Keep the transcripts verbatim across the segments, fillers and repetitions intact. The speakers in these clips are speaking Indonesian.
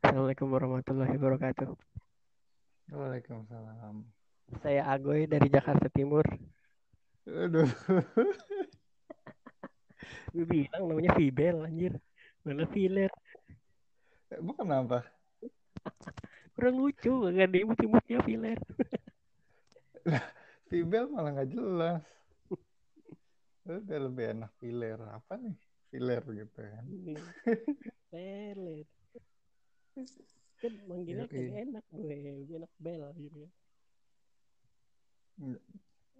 Assalamualaikum warahmatullahi wabarakatuh. Waalaikumsalam. Saya Agoy dari Jakarta Timur. Aduh. Gue bilang namanya Fibel anjir. Mana Filer? Bukan apa? Kurang lucu, enggak ada imut-imutnya Filer. Lah, Fibel malah enggak jelas. Udah lebih enak Filer. Apa nih? Filer gitu kan. Filer. Kan manggilnya kayak enak gue, enak Bel gitu ya.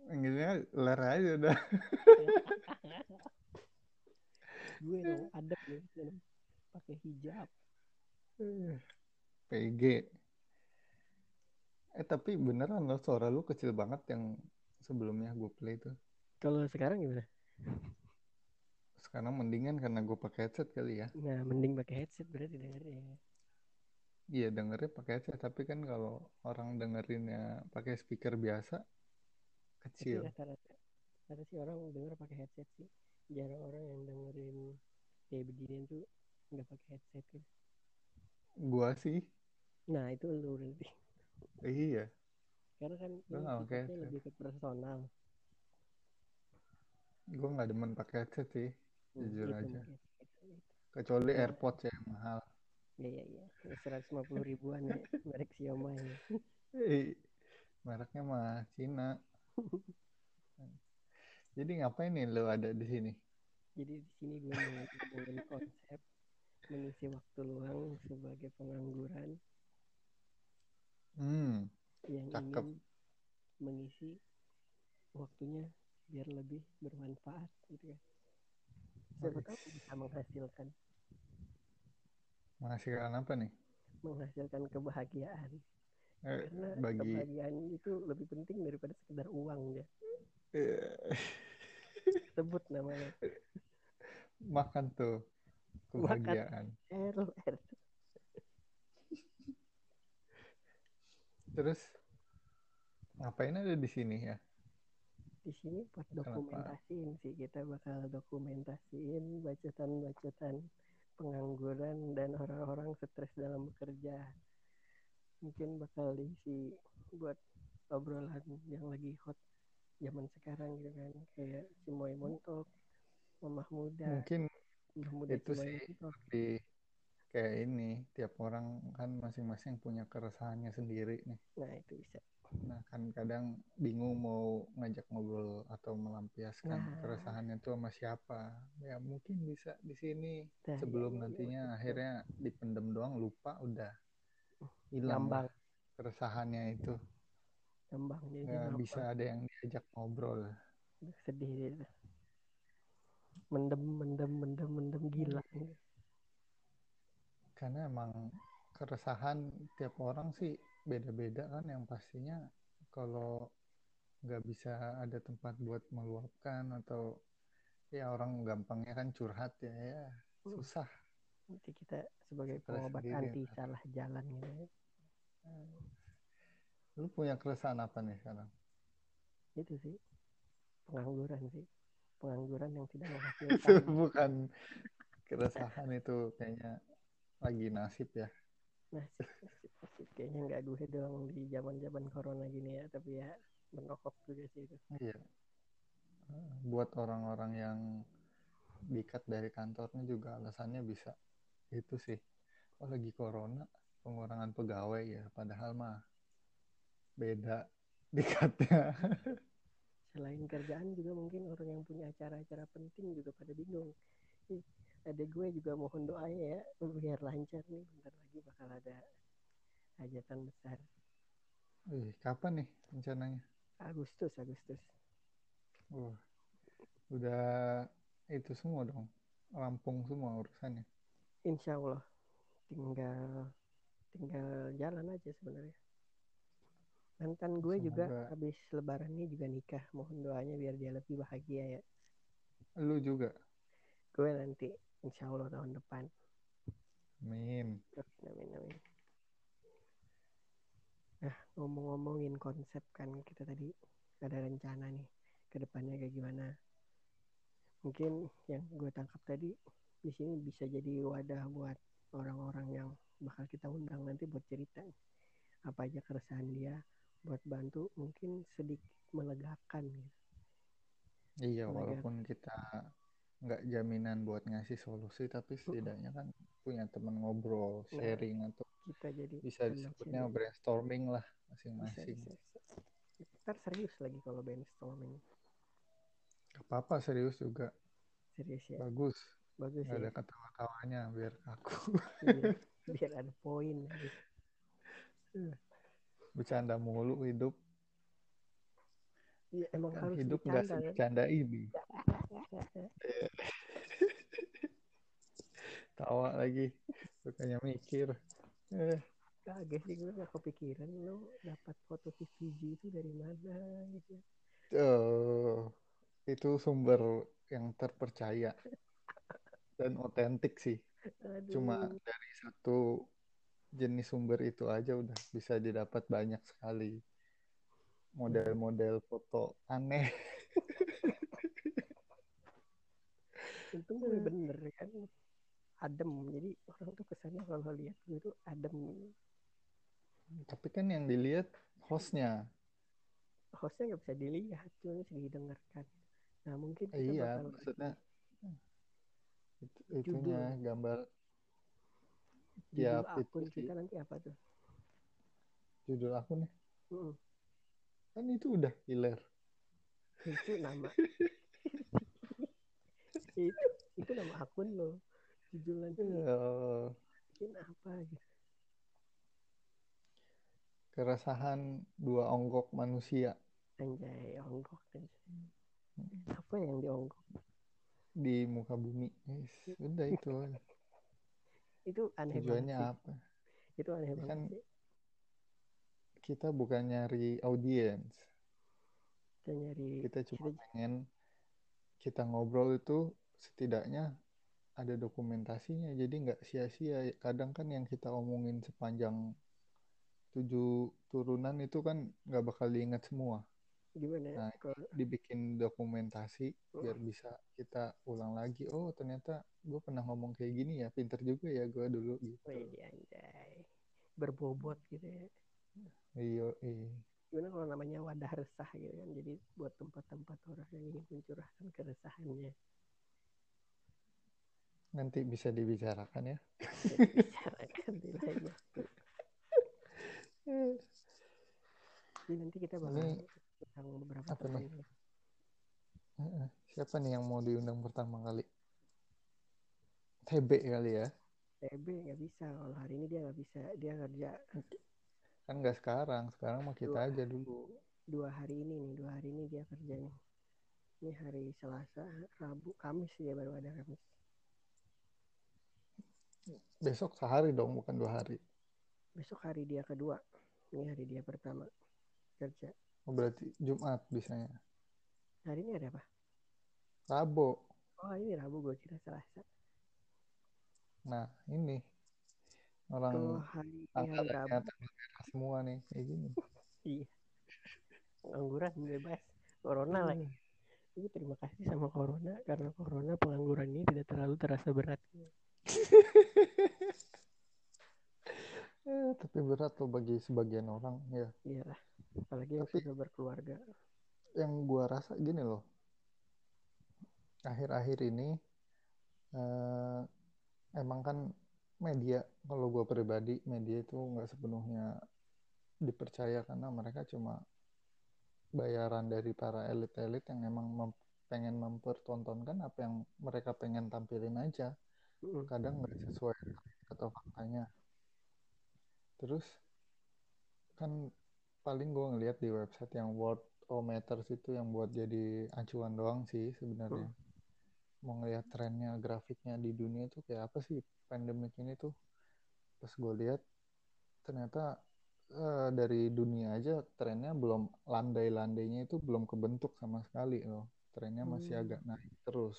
Manggilnya Ler aja udah. Gue dong adab ya, pakai hijab. P G. Eh tapi beneran loh, suara lu kecil banget yang sebelumnya gue play tuh. Kalau sekarang gimana? Sekarang mendingan karena gue pakai headset kali ya. Nah, mending pakai headset berarti dengernya. Iya, dengernya pakai headset, tapi kan kalau orang dengerinnya pakai speaker biasa kecil. Kata sih orang denger pakai headset sih. Jarang orang yang dengerin kayak beginian tuh nggak pakai headset kan. Gua sih. Nah, itu lu nanti. Iya. Karena kan oh, okay. lebih ke personal. Gue nggak demen pakai headset sih, jujur gitu, aja. Kecuali ya. AirPods yang mahal. Iya iya iya, seratus lima puluh ribuan ya, merek Xiaomi. Mereknya mah Cina. Jadi ngapain nih lo ada di sini? Jadi di sini gue ngomongin konsep mengisi waktu luang sebagai pengangguran. Hmm. Yang cakep. Ingin mengisi waktunya biar lebih bermanfaat gitu kan. Siapa tahu bisa menghasilkan. Menghasilkan apa nih? Menghasilkan kebahagiaan. Eh, Karena bagi... kebahagiaan itu lebih penting daripada sekedar uang ya. Eh. Sebut namanya. Makan tuh kebahagiaan. Makan. Terus ngapain ada di sini ya? Di sini buat dokumentasiin Kenapa? sih, kita bakal dokumentasiin bacotan-bacotan pengangguran dan orang-orang stres dalam bekerja. Mungkin bakal diisi buat obrolan yang lagi hot zaman sekarang gitu kan, kayak Cimoy Montok, Mamah Muda. Mungkin muda itu sih di, kayak ini tiap orang kan masing-masing punya keresahannya sendiri nih. Nah itu bisa. Nah kan kadang bingung mau ngajak ngobrol atau melampiaskan nah. keresahannya tuh sama siapa. Ya mungkin bisa di sini nah, sebelum ya, nantinya ya, akhirnya dipendam doang, lupa, udah hilang lah keresahannya itu. Lambang, ya, bisa ada yang diajak ngobrol. Sedih gitu. Mendem mendem mendem mendem gila. Karena emang keresahan tiap orang sih beda-beda kan, yang pastinya kalau nggak bisa ada tempat buat meluapkan atau ya orang gampangnya kan curhat ya, ya susah. Nanti kita sebagai pengobat anti salah jalan gitu ya. Lu punya keresahan apa nih sekarang? Itu sih pengangguran sih, pengangguran yang tidak menghasilkan. Bukan keresahan itu kayaknya lagi nasib ya. Nasib, nasib, nasib. Kayaknya nggak gue doang di zaman-zaman corona gini ya, tapi ya menokok juga sih itu. Iya. Buat orang-orang yang diikat dari kantornya juga alasannya bisa itu sih. Oh lagi corona, pengurangan pegawai ya. Padahal mah beda dikatnya. Selain kerjaan juga mungkin orang yang punya acara-acara penting juga pada bingung. Ih, ada gue juga mohon doanya ya biar lancar nih, bentar lagi bakal ada hajatan besar. Wih, kapan nih rencananya? Agustus, Agustus. Wah, uh, udah itu semua dong, rampung semua urusannya. Insya Allah, tinggal tinggal jalan aja sebenarnya. Mantan gue Semoga... juga habis lebaran ini juga nikah, mohon doanya biar dia lebih bahagia ya. Lu juga? Gue nanti, insya Allah tahun depan. Amin. Amin, amin. Nah, ngomong-ngomongin konsep kan, kita tadi ada rencana nih, ke depannya kayak gimana. Mungkin yang gue tangkap tadi, di sini bisa jadi wadah buat orang-orang yang bakal kita undang nanti buat cerita apa aja keresahan dia, buat bantu mungkin sedikit melegakan gitu. Iya, melegakan. Walaupun kita nggak jaminan buat ngasih solusi, tapi setidaknya kan punya teman ngobrol, sharing, nah, atau kita jadi bisa disebutnya sharing. Brainstorming lah masing-masing. Bisa, bisa, bisa. Ntar serius lagi kalau brainstorming. Gak apa-apa, serius juga. Serius ya? Bagus. Bagus gak ya? Ada ketawa-tawanya biar aku. Iya, biar ada poin. Bercanda mulu hidup. Ya, emang kan harus hidup nggak bercanda ini. Tawa lagi, bukannya mikir. Kaget sih gue nggak kepikiran lo dapat foto C C T V itu dari mana gitu. Oh, itu sumber yang terpercaya dan otentik sih. Aduh. Cuma dari satu jenis sumber itu aja udah bisa didapat banyak sekali. Model-model foto aneh. Untung gue bener kan adem, jadi orang tuh kesannya kalau lihat gue tuh adem. Tapi kan yang dilihat hostnya. Hostnya nggak bisa dilihat, cuma bisa didengarkan. Nah mungkin kita iya, bakal maksudnya itu, itunya gambar. Judul ya, akun itu, kita nanti apa tuh? Judul akunnya? Mm-mm. Kan itu udah killer. Itu nama. itu, itu nama akun lo. Judulnya uh, bikin apa aja. Keresahan dua onggok manusia. Anjay, onggok. Apa yang di onggok? Di muka bumi. Yes, udah itu. Itu aneh tujuannya banget. Apa? Itu aneh ya banget. Kan kita bukan nyari audiens, kita nyari, kita cuma kita... pengen kita ngobrol itu setidaknya ada dokumentasinya, jadi nggak sia-sia. Kadang kan yang kita omongin sepanjang tujuh turunan itu kan nggak bakal diingat semua. Gimana ya? Nah, kalau... dibikin dokumentasi oh. biar bisa kita ulang lagi. Oh ternyata gue pernah ngomong kayak gini ya, pinter juga ya gue dulu gitu. Wih, anjay. Berbobot gitu ya. Iya, iya. Gimana kalau namanya wadah resah gitu kan? Jadi buat tempat-tempat orang yang ingin mencurahkan keresahannya. Nanti bisa dibicarakan ya. Dibicarakan di lain waktu. Jadi nanti kita bahas tentang beberapa teman. Siapa nih yang mau diundang pertama kali? T B kali ya? T B nggak bisa. Kalau hari ini dia nggak bisa, dia kerja. Kan nggak sekarang, sekarang mah kita dua, aja dulu. Dua hari ini nih, dua hari ini dia kerjanya. Ini hari Selasa, Rabu, Kamis dia baru ada Kamis. Besok sehari dong, bukan dua hari. Besok hari dia kedua, ini hari dia pertama kerja. Oh, berarti Jumat biasanya. Hari ini ada apa? Rabu. Oh ini Rabu, gue kira Selasa. Nah ini. Orang angkatannya ternyata semua nih kayak gini. Iya. Pengangguran bebas. Corona lagi. Jadi terima kasih sama Corona, karena Corona pengangguran ini tidak terlalu terasa berat. eh, tapi berat loh bagi sebagian orang ya. Iyalah. Apalagi yang tapi, sudah berkeluarga. Yang gua rasa gini loh. Akhir-akhir ini eh, emang kan media, kalau gue pribadi media itu nggak sepenuhnya dipercaya karena mereka cuma bayaran dari para elit-elit yang emang mem- pengen mempertontonkan apa yang mereka pengen tampilin aja, kadang nggak sesuai atau faktanya. Terus kan paling gue ngeliat di website yang Worldometer itu yang buat jadi acuan doang sih sebenarnya. Mau ngeliat trennya, grafiknya di dunia itu kayak apa sih pandemik ini tuh. Pas gue lihat ternyata uh, dari dunia aja trennya belum, landai-landainya itu belum kebentuk sama sekali loh. Trennya masih hmm. agak naik terus.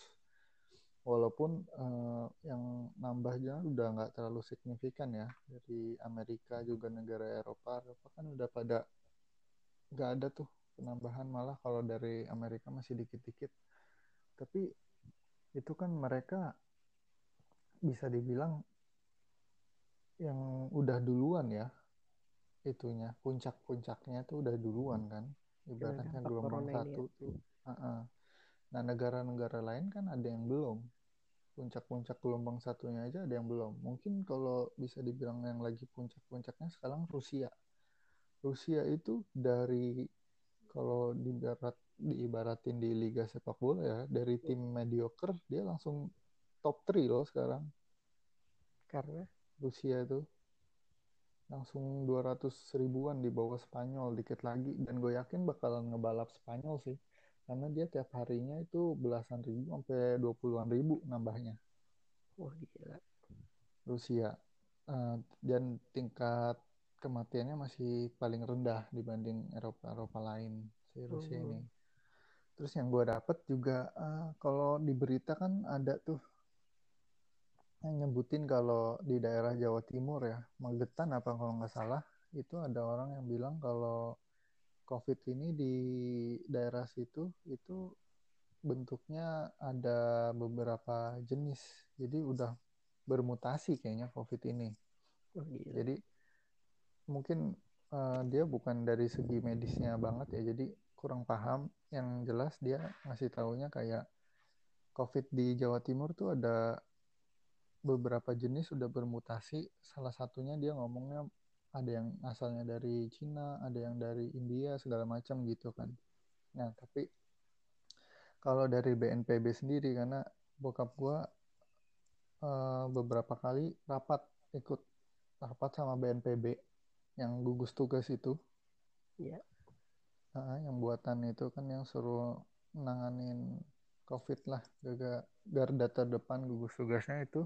Walaupun uh, yang nambahnya udah nggak terlalu signifikan ya. Dari Amerika juga negara Eropa, Eropa kan udah pada nggak ada tuh penambahan, malah kalau dari Amerika masih dikit-dikit. Tapi itu kan mereka bisa dibilang yang udah duluan ya, itunya puncak-puncaknya tuh udah duluan kan, ibaratnya dua ribu satu tuh. Uh-uh. Nah negara-negara lain kan ada yang belum, puncak-puncak gelombang satunya aja ada yang belum. Mungkin kalau bisa dibilang yang lagi puncak-puncaknya sekarang Rusia. Rusia itu dari, kalau diibarat, diibaratin di liga sepak bola ya, dari tim mediocre dia langsung top tiga loh sekarang. Karena Rusia itu langsung dua ratus ribuan di bawah Spanyol dikit lagi, dan gue yakin bakalan ngebalap Spanyol sih. Karena dia tiap harinya itu belasan ribu sampai dua puluhan ribu nambahnya. Wah gila. Rusia. Uh, dan tingkat kematiannya masih paling rendah dibanding Eropa-Eropa lain si Rusia oh. ini. Terus yang gue dapet juga, uh, kalau di berita kan ada tuh yang nyebutin kalau di daerah Jawa Timur ya, Magetan apa kalau nggak salah, itu ada orang yang bilang kalau COVID ini di daerah situ itu bentuknya ada beberapa jenis. Jadi udah bermutasi kayaknya COVID ini. Oh, gila. Jadi mungkin uh, dia bukan dari segi medisnya banget ya. Jadi kurang paham. Yang jelas dia ngasih taunya kayak COVID di Jawa Timur tuh ada beberapa jenis udah bermutasi. Salah satunya dia ngomongnya ada yang asalnya dari China, ada yang dari India, segala macam gitu kan. Nah, tapi kalau dari B N P B sendiri, karena bokap gue uh, beberapa kali rapat, ikut rapat sama B N P B yang gugus tugas itu. Iya. Yeah. Uh, yang buatan itu kan yang suruh nanganin COVID lah, jaga garda terdepan gugus tugasnya itu,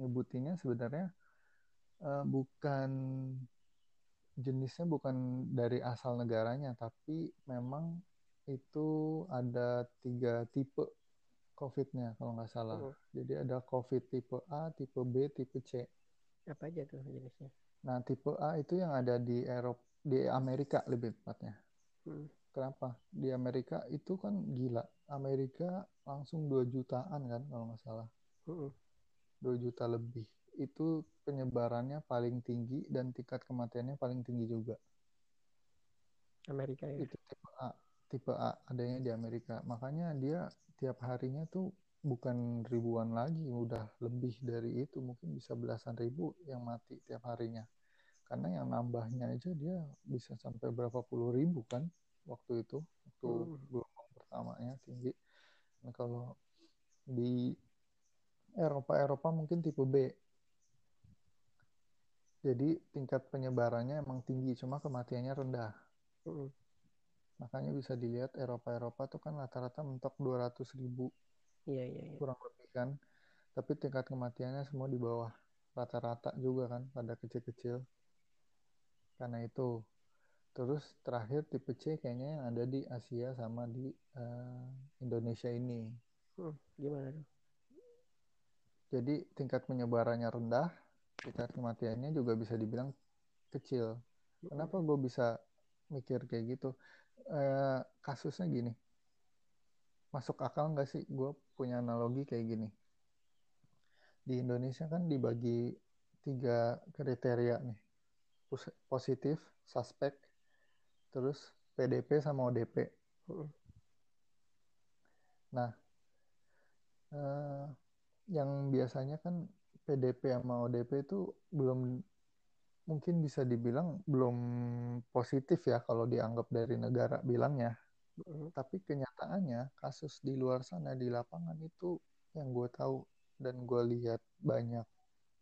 nyebutinnya sebenarnya Uh, bukan jenisnya, bukan dari asal negaranya, tapi memang itu ada tiga tipe COVID-nya kalau nggak salah. Uh. Jadi ada COVID tipe A, tipe B, tipe C. Apa aja tuh jenisnya? Nah tipe A itu yang ada di Eropa, di Amerika lebih tepatnya. Uh. Kenapa? Di Amerika itu kan gila. Amerika langsung dua jutaan kan kalau nggak salah. Uh. dua juta lebih. Itu penyebarannya paling tinggi dan tingkat kematiannya paling tinggi juga. Amerika ya? Itu tipe A. Tipe A adanya di Amerika. Makanya dia tiap harinya tuh bukan ribuan lagi, udah lebih dari itu. Mungkin bisa belasan ribu yang mati tiap harinya. Karena yang nambahnya aja dia bisa sampai berapa puluh ribu kan waktu itu. Waktu gelombang hmm. pertamanya tinggi. Nah, kalau di Eropa-Eropa mungkin tipe B. Jadi tingkat penyebarannya emang tinggi, cuma kematiannya rendah. Uh-uh. Makanya bisa dilihat Eropa-Eropa tuh kan rata-rata mentok dua ratus ribu. Yeah, yeah, yeah. Kurang lebih kan. Tapi tingkat kematiannya semua di bawah rata-rata juga kan, pada kecil-kecil. Karena itu. Terus terakhir tipe C kayaknya yang ada di Asia sama di uh, Indonesia ini. Uh, gimana tuh? Jadi tingkat penyebarannya rendah, tingkat kematiannya juga bisa dibilang kecil. Kenapa gue bisa mikir kayak gitu? Eh, kasusnya gini. Masuk akal nggak sih? Gue punya analogi kayak gini. Di Indonesia kan dibagi tiga kriteria nih. Positif, suspek, terus P D P sama O D P. Nah, eh, yang biasanya kan P D P sama O D P itu belum, mungkin bisa dibilang belum positif ya kalau dianggap dari negara bilangnya. Mm. Tapi kenyataannya kasus di luar sana di lapangan itu yang gue tahu dan gue lihat banyak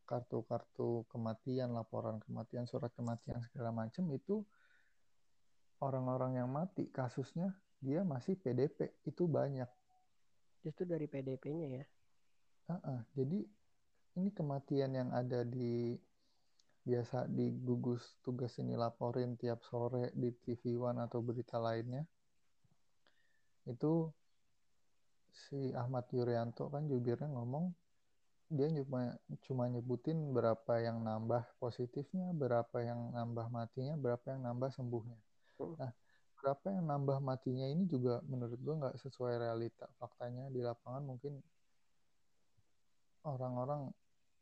kartu-kartu kematian, laporan kematian, surat kematian segala macam itu orang-orang yang mati kasusnya dia masih P D P itu banyak. Justru dari P D P-nya ya. Uh-uh. Jadi ini kematian yang ada di biasa di gugus tugas ini laporin tiap sore di T V One atau berita lainnya. Itu si Ahmad Yuryanto kan jubirnya ngomong, dia cuma, cuma nyebutin berapa yang nambah positifnya, berapa yang nambah matinya, berapa yang nambah sembuhnya. Nah, berapa yang nambah matinya ini juga menurut gue nggak sesuai realita faktanya di lapangan. Mungkin orang-orang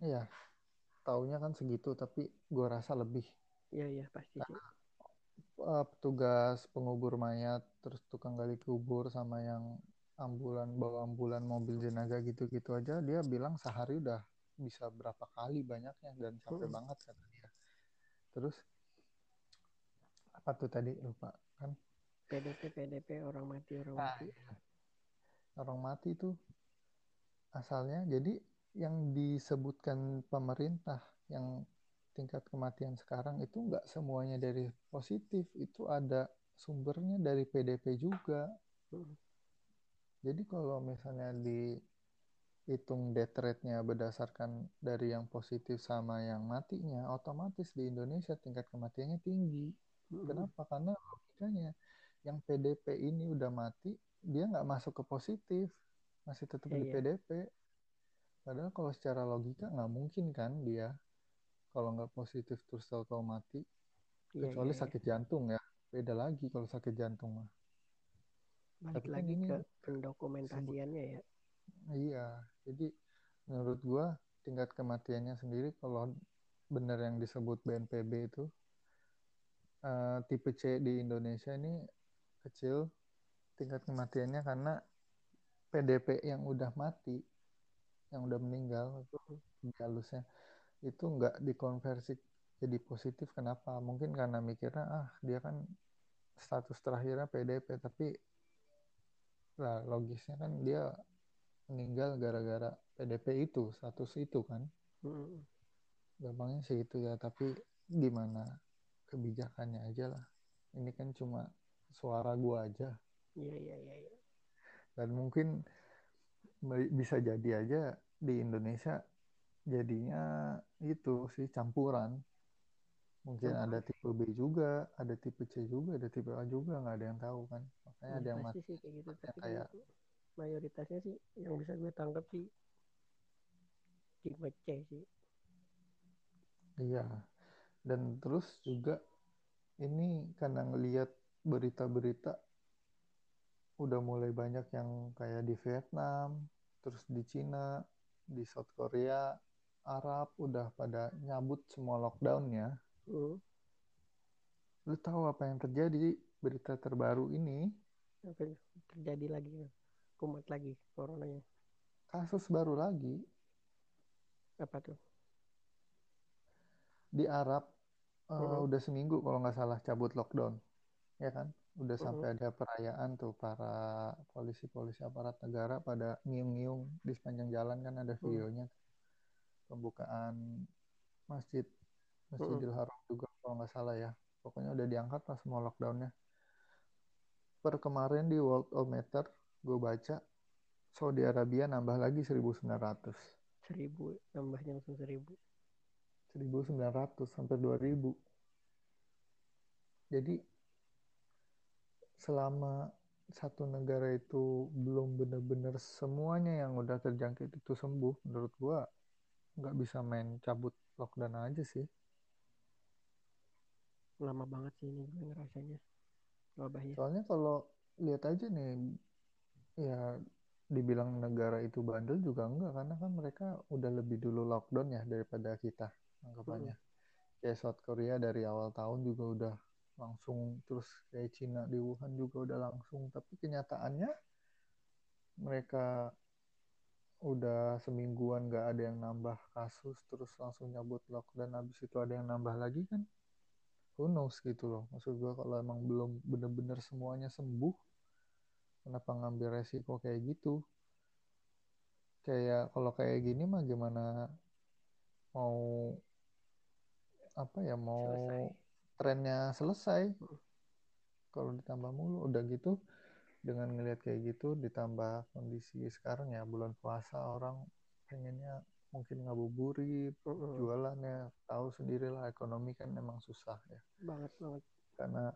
Iya, taunya kan segitu, tapi gue rasa lebih. Iya, iya, pasti. Karena petugas pengubur mayat, terus tukang gali kubur, sama yang ambulan, bawa ambulan, mobil jenazah, gitu-gitu aja, dia bilang sehari udah bisa berapa kali banyaknya, dan capek hmm. banget kata dia. Terus, apa tuh tadi? Lupa, kan? P D P, P D P, orang mati, orang nah, mati. Iya. Orang mati itu asalnya, jadi yang disebutkan pemerintah yang tingkat kematian sekarang itu nggak semuanya dari positif, itu ada sumbernya dari P D P juga. Jadi kalau misalnya dihitung death rate-nya berdasarkan dari yang positif sama yang matinya, otomatis di Indonesia tingkat kematiannya tinggi. Kenapa? Karena logikanya yang P D P ini udah mati, dia nggak masuk ke positif, masih tetap yeah, di P D P. Padahal kalau secara logika nggak mungkin kan dia kalau nggak positif terus tahu-tahu mati. Yeah, kecuali yeah, sakit yeah. jantung ya. Beda lagi kalau sakit jantung mah. Balik tapi lagi ini, ke pendokumentasiannya ya. Iya. Jadi menurut gua tingkat kematiannya sendiri kalau benar yang disebut B N P B itu uh, tipe C di Indonesia ini kecil tingkat kematiannya karena P D P yang udah mati, yang udah meninggal itu halusnya itu nggak dikonversi jadi positif. Kenapa? Mungkin karena mikirnya ah dia kan status terakhirnya P D P, tapi lah logisnya kan dia meninggal gara-gara P D P itu, status itu kan. Mm-hmm. Gampangnya sih itu ya, tapi gimana kebijakannya aja lah. Ini kan cuma suara gua aja. Iya iya iya. Ya. Dan mungkin bisa jadi aja di Indonesia jadinya itu sih campuran. Mungkin hmm. ada tipe B juga, ada tipe C juga, ada tipe A juga, nggak ada yang tahu kan. Makanya ya, ada yang mati. Sih kayak gitu. Tapi kayak mayoritasnya sih yang bisa gue tangkap sih tipe C sih. Iya. Dan terus juga ini karena ngelihat berita-berita udah mulai banyak yang kayak di Vietnam, terus di China, di South Korea, Arab udah pada nyabut semua lockdown-nya. Uh. Lu tahu apa yang terjadi berita terbaru ini? Apa yang terjadi lagi? Kumat lagi coronanya. Kasus baru lagi. Apa tuh? Di Arab uh. Uh, udah seminggu kalau nggak salah cabut lockdown, ya kan? Udah sampai ada perayaan tuh para polisi-polisi aparat negara pada nyium-nyium di sepanjang jalan kan ada videonya. Pembukaan masjid Masjidil Haram juga kalau nggak salah ya. Pokoknya udah diangkat lah semua lockdownnya. Per kemarin di Worldometer gue baca Saudi Arabia nambah lagi seribu sembilan ratus. Seribu nambahnya langsung seribu. seribu sembilan ratus sampai dua ribu. Jadi selama satu negara itu belum benar-benar semuanya yang udah terjangkit itu sembuh, menurut gua nggak bisa main cabut lockdown aja sih. Lama banget sih ini gue ngerasanya wabahnya. Soalnya kalau lihat aja nih, ya dibilang negara itu bandel juga enggak, karena kan mereka udah lebih dulu lockdown ya daripada kita anggapannya. Hmm. Kayak South Korea dari awal tahun juga udah langsung, terus kayak Cina di Wuhan juga udah langsung, tapi kenyataannya mereka udah semingguan gak ada yang nambah kasus, terus langsung nyabut lockdown, habis itu ada yang nambah lagi kan, who knows gitu loh. Maksud gue kalau emang belum bener-bener semuanya sembuh, kenapa ngambil resiko kayak gitu? Kayak kalau kayak gini mah gimana mau apa ya, mau selesai trennya selesai. Kalau ditambah mulu udah gitu, dengan ngelihat kayak gitu ditambah kondisi sekarang ya bulan puasa, orang pengennya mungkin ngabuburit, jualannya tahu sendirilah ekonomi kan memang susah ya. Banget banget. Karena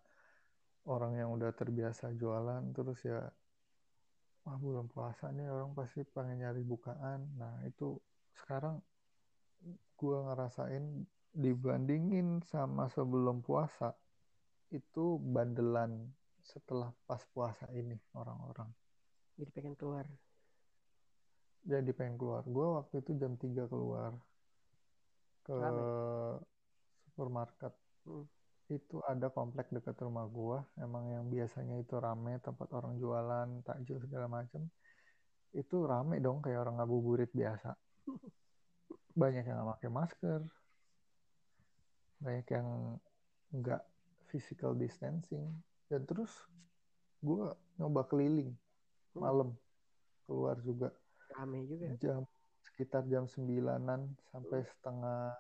orang yang udah terbiasa jualan terus ya wah bulan puasa nih orang pasti pengen nyari bukaan. Nah, itu sekarang gua ngerasain dibandingin sama sebelum puasa itu bandelan setelah pas puasa ini orang-orang. Jadi pengen keluar. Jadi pengen keluar. Gue waktu itu jam tiga keluar. ke Rame. supermarket. Hmm. Itu ada komplek dekat rumah gua, emang yang biasanya itu rame, tempat orang jualan, takjil segala macam. Itu rame dong kayak orang ngabuburit biasa. Banyak yang nggak pakai masker, banyak yang nggak physical distancing. Dan terus gua nyoba keliling malam, keluar juga. Rame juga. Jam sekitar jam sembilanan sampai setengah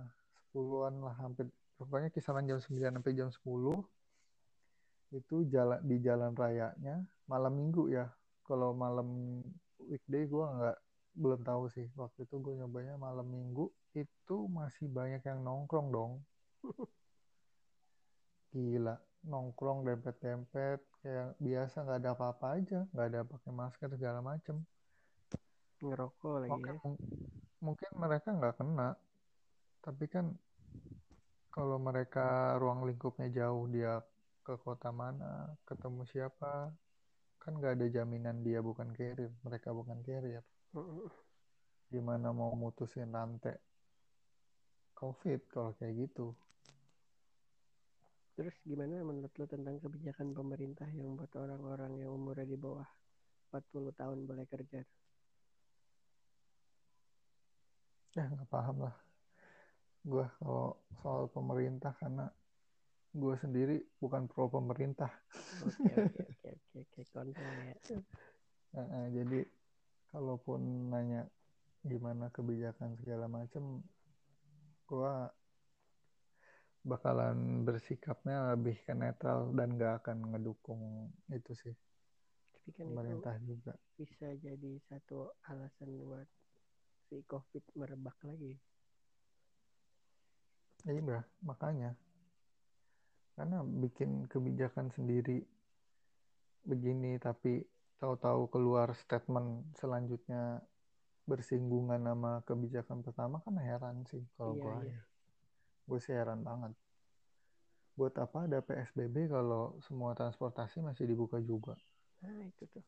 sepuluhan lah, hampir. Pokoknya kisaran jam sembilan sampai jam sepuluh itu jalan di jalan rayanya, malam minggu ya. Kalau malam weekday gue nggak belum tahu sih. Waktu itu gue nyobanya malam minggu itu masih banyak yang nongkrong dong. Gila, nongkrong dempet-dempet kayak biasa, nggak ada apa-apa aja, nggak ada pakai masker segala macem. Ngerokok lagi. Mungkin, ya. mungkin mereka nggak kena, tapi kan kalau mereka ruang lingkupnya jauh, dia ke kota mana, ketemu siapa, kan nggak ada jaminan dia bukan carrier, mereka bukan carrier. Gimana mau mutusin rantai COVID kalau kayak gitu? Terus gimana menurut lo tentang kebijakan pemerintah yang buat orang-orang yang umurnya di bawah empat puluh tahun boleh kerja? Ya nggak paham lah gue kalau soal pemerintah, karena gue sendiri bukan pro pemerintah. Oke oke oke oke konten. Jadi kalaupun nanya gimana kebijakan segala macam, gue bakalan bersikapnya lebih ke netral dan gak akan ngedukung itu sih. Tapi kan pemerintah itu juga bisa jadi satu alasan buat si COVID merebak lagi. Iya, makanya. Karena bikin kebijakan sendiri begini, tapi tahu-tahu keluar statement selanjutnya bersinggungan sama kebijakan pertama, kan heran sih kalau iya, gue. Iya. Gue sih heran banget. Buat apa ada P S B B kalau semua transportasi masih dibuka juga? Nah, itu tuh.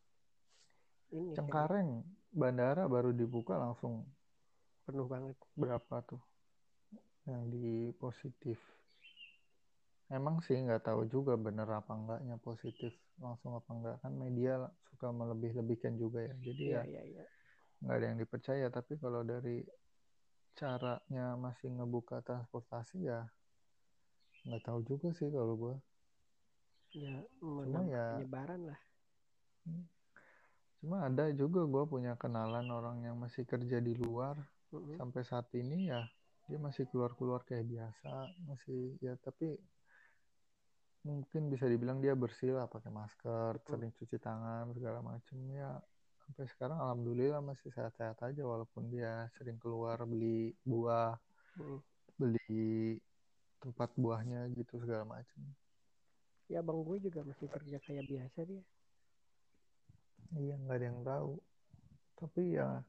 Ini Cengkareng, kan? Bandara baru dibuka langsung penuh banget. Berapa tuh yang di positif? Emang sih nggak tahu juga bener apa enggaknya, positif langsung apa enggak, kan media suka melebih-lebihkan juga ya, jadi ya, ya, ya, ya. nggak ada yang dipercaya. Tapi kalau dari caranya masih ngebuka transportasi ya nggak tahu juga sih kalau gue ya, cuma ya penyebaran lah. Cuma ada juga gue punya kenalan orang yang masih kerja di luar uh-huh. sampai saat ini ya. Dia masih keluar-keluar kayak biasa, masih ya, tapi mungkin bisa dibilang dia bersih lah, pakai masker, hmm. sering cuci tangan segala macam ya. Sampai sekarang alhamdulillah masih sehat-sehat aja, walaupun dia sering keluar beli buah, hmm. beli tempat buahnya gitu segala macam. Ya bang gue juga masih kerja kayak biasa dia. Iya, nggak ada yang tahu. Tapi ya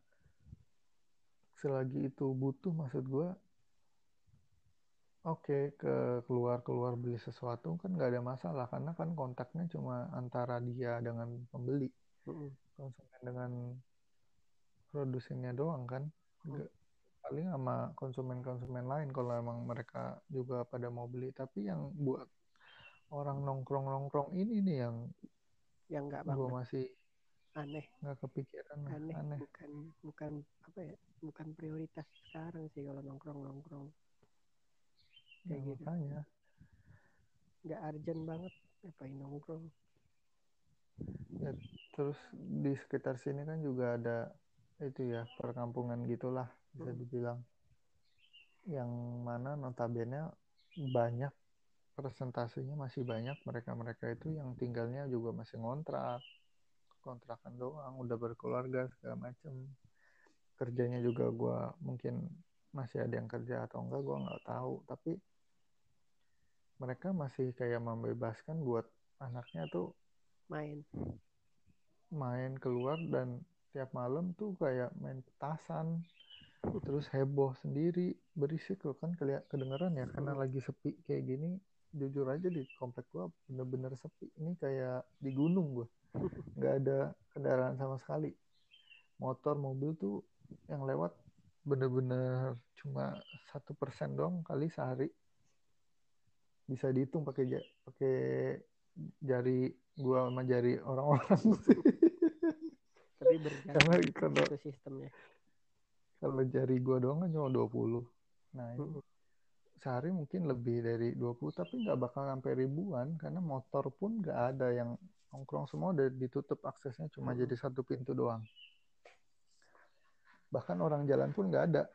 selagi itu butuh, maksud gue Oke, okay, ke keluar-keluar beli sesuatu kan nggak ada masalah, karena kan kontaknya cuma antara dia dengan pembeli, uh-uh. konsumen dengan produsennya doang kan, uh-uh. paling sama konsumen-konsumen lain kalau emang mereka juga pada mau beli. Tapi yang buat orang nongkrong-nongkrong ini nih yang yang nggak gue masih aneh, nggak kepikiran aneh, aneh. Bukan, bukan apa ya, bukan prioritas sekarang sih kalau nongkrong-nongkrong. Kayak ya, gitu. Makanya. Gak urgent banget. Ngapain nongkrong. Ya, terus di sekitar sini kan juga ada itu ya, perkampungan gitulah bisa dibilang. Yang mana notabene banyak, presentasinya masih banyak mereka-mereka itu yang tinggalnya juga masih ngontrak. Kontrakan doang, udah berkeluarga segala macem. Kerjanya juga gue mungkin masih ada yang kerja atau enggak gue nggak tahu, tapi mereka masih kayak membebaskan buat anaknya tuh main main keluar, dan tiap malam tuh kayak main petasan terus heboh sendiri, berisik loh kan, kedengeran ya karena lagi sepi kayak gini. Jujur aja di komplek gue bener-bener sepi, ini kayak di gunung, gue nggak ada kendaraan sama sekali, motor mobil tuh yang lewat bener-bener cuma satu persen doang kali sehari, bisa dihitung pakai jari, pakai jari gua sama jari orang-orang sih. Tapi berjalan karena itu sistemnya. Kalau jari gua doang kan cuma dua puluh. Nah itu hmm. sehari mungkin lebih dari dua puluh, tapi nggak bakal sampai ribuan karena motor pun nggak ada yang nongkrong, semua udah ditutup aksesnya, cuma hmm. jadi satu pintu doang. Bahkan orang jalan pun nggak ada.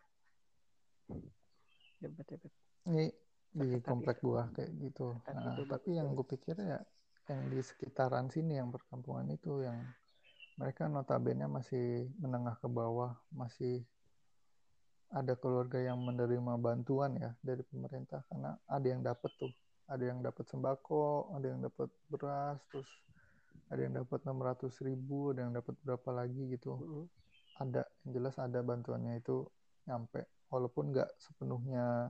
Dapat, dapat. Ini di komplek gua kayak gitu. Nah, tapi yang gue pikir ya yang di sekitaran sini, yang perkampungan itu, yang mereka notabene masih menengah ke bawah, masih ada keluarga yang menerima bantuan ya dari pemerintah, karena ada yang dapat tuh, ada yang dapat sembako, ada yang dapat beras, terus ada yang dapat enam ratus ribu, ada yang dapat berapa lagi gitu. Ada, yang jelas ada bantuannya itu nyampe, walaupun nggak sepenuhnya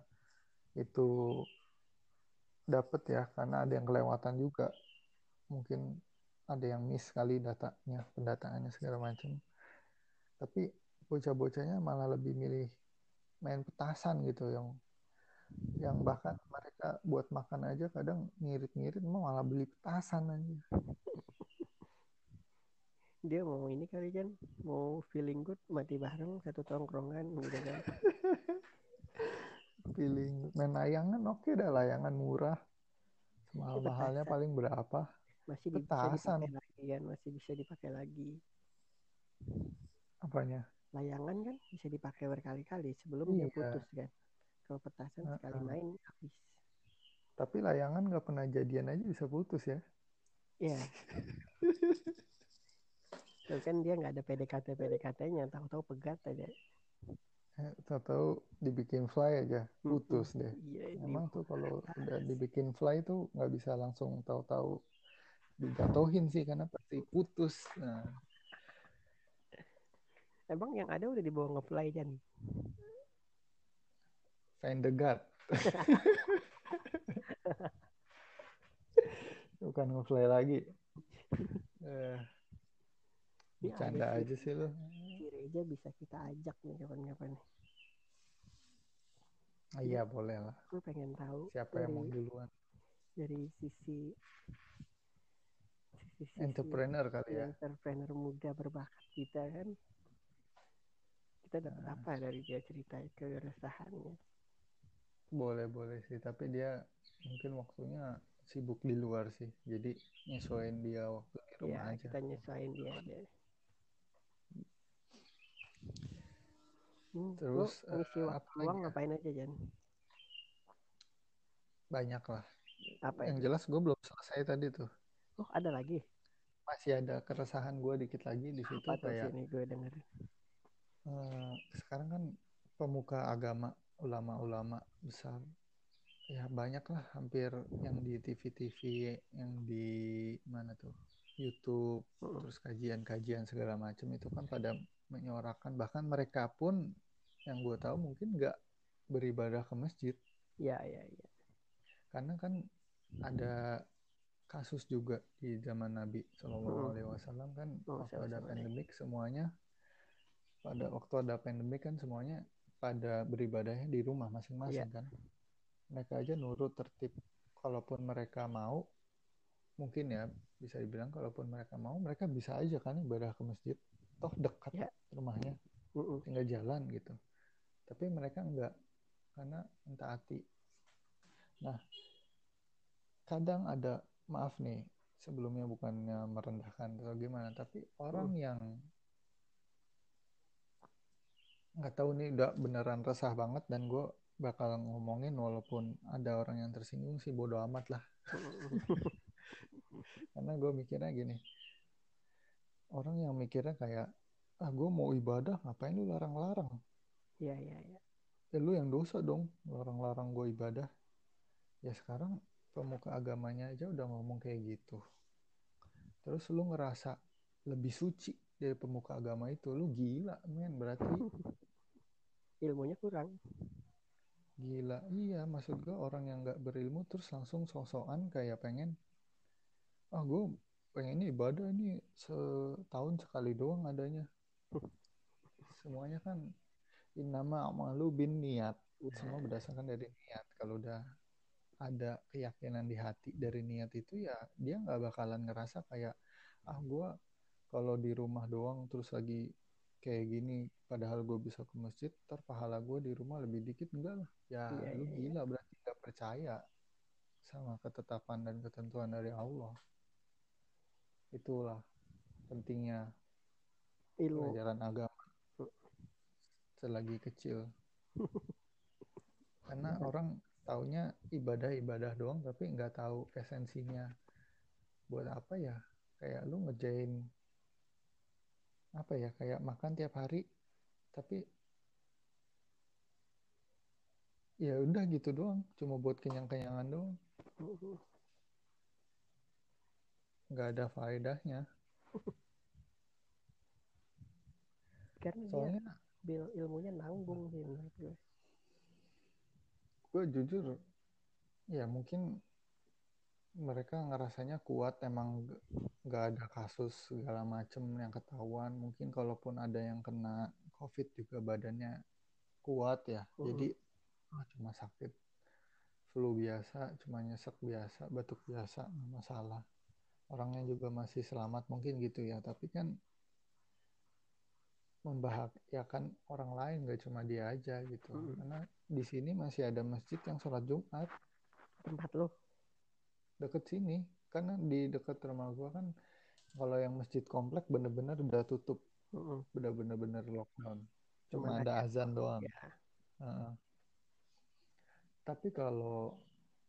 itu dapat ya, karena ada yang kelewatan juga, mungkin ada yang miss kali datanya, pendataannya segala macam. Tapi bocah-bocahnya malah lebih milih main petasan gitu, yang yang bahkan mereka buat makan aja kadang ngirit-ngirit, malah beli petasan aja. Dia mau ini kali kan, mau feeling good, mati bareng satu tongkrongan gitu kan. Feeling main layangan, oke okay dah, layangan murah, mahal-mahalnya paling berapa, masih petasan. Bisa dipakai lagi kan, masih bisa dipakai lagi. Apanya? Layangan kan bisa dipakai berkali-kali sebelum iya. dia putus kan. Kalau petasan uh-huh. sekali main habis. Tapi layangan nggak pernah jadian aja bisa putus ya? Iya. Tapi kan dia nggak ada P D K T-P D K T-nya, tahu-tahu pegat aja. Eh, tahu-tahu dibikin fly aja, putus deh. Iya, emang tuh kalau udah dibikin fly tuh nggak bisa langsung tahu-tahu dijatuhin sih, karena pasti putus. Nah. Emang yang ada udah dibawa nge-fly kan? Find the God. Bukan nge-fly lagi. Eh. Bercanda ya, aja sih lu. Si Reja bisa kita ajak nih kapan-kapan. Ah, iya boleh lah. Gue pengen tahu siapa dari, yang mau duluan. Dari sisi, sisi entrepreneur kali ya. Entrepreneur muda berbakat kita kan. Kita dapat nah. apa dari dia, ceritain keresahannya. Boleh boleh sih, tapi dia mungkin waktunya sibuk di luar sih. Jadi nyesuaiin dia waktu di rumah ya, aja. Kita nyesuaiin dia aja. Hmm, terus ngisi uh, waktu luang ngapain aja Jan? Banyak lah. Apa yang jelas gue belum selesai tadi tuh. Oh ada lagi? Masih ada keresahan gue dikit lagi di situ. Apa kayak sini gue dengar. Uh, sekarang kan pemuka agama, ulama-ulama besar ya banyak lah, hampir yang di T V T V, yang di mana tuh YouTube, terus kajian-kajian segala macam itu kan pada menyorakan, bahkan mereka pun yang gue tahu mungkin nggak beribadah ke masjid. Ya, ya, ya. Karena kan ada kasus juga di zaman Nabi Shallallahu Alaihi Wasallam kan, waktu ada pandemik semuanya, pada waktu ada pandemik kan semuanya pada beribadahnya di rumah masing-masing ya. Kan. Mereka aja nurut tertib, kalaupun mereka mau, mungkin ya bisa dibilang kalaupun mereka mau, mereka bisa aja kan ibadah ke masjid. Toh dekat ya. Rumahnya, uh-uh. tinggal jalan gitu. Tapi mereka enggak, karena mentaati. Nah, kadang ada, maaf nih, sebelumnya bukannya merendahkan atau gimana, tapi orang uh. yang nggak tahu nih, udah beneran resah banget, dan gue bakal ngomongin walaupun ada orang yang tersinggung sih bodo amat lah. Karena gue mikirnya gini, orang yang mikirnya kayak, ah gue mau ibadah ngapain lu larang-larang? Iya, iya, iya. Ya lu yang dosa dong, larang-larang gue ibadah. Ya sekarang pemuka agamanya aja udah ngomong kayak gitu. Terus lu ngerasa lebih suci dari pemuka agama itu, lu gila men, berarti ilmunya kurang. Gila, iya maksud gue orang yang gak berilmu terus langsung sok-sokan kayak pengen, ah gue pengen ini ibadah nih setahun sekali doang adanya. Semuanya kan innama a'malu bin niat. Semua berdasarkan dari niat. Kalau udah ada keyakinan di hati dari niat itu ya dia nggak bakalan ngerasa kayak ah gue kalau di rumah doang terus lagi kayak gini padahal gue bisa ke masjid ntar pahala gue di rumah lebih dikit. Enggak lah ya, ya lu ya, gila ya. Berarti nggak percaya sama ketetapan dan ketentuan dari Allah. Itulah pentingnya ilmu pelajaran agama selagi kecil. Karena orang taunya ibadah-ibadah doang tapi nggak tahu esensinya buat apa ya. Kayak lu ngejain apa ya, kayak makan tiap hari tapi ya udah gitu doang, cuma buat kenyang-kenyangan doang, nggak ada faedahnya. Karena soalnya dia ilmunya nanggung sih menurut gue. Gue jujur, ya mungkin mereka ngerasanya kuat, emang nggak ada kasus segala macem yang ketahuan. Mungkin kalaupun ada yang kena COVID juga badannya kuat ya. Uh-huh. Jadi oh, cuma sakit flu biasa, cuma nyesek biasa, batuk biasa, nggak masalah. Orangnya juga masih selamat mungkin gitu ya. Tapi kan membahagiakan orang lain nggak cuma dia aja gitu. Hmm. Karena di sini masih ada masjid yang sholat Jumat. Tempat lo deket sini, karena di deket rumah gua kan kalau yang masjid komplek bener-bener udah tutup, hmm. udah bener-bener lockdown, cuma, cuma ada azan doang. Ya. Uh. Tapi kalau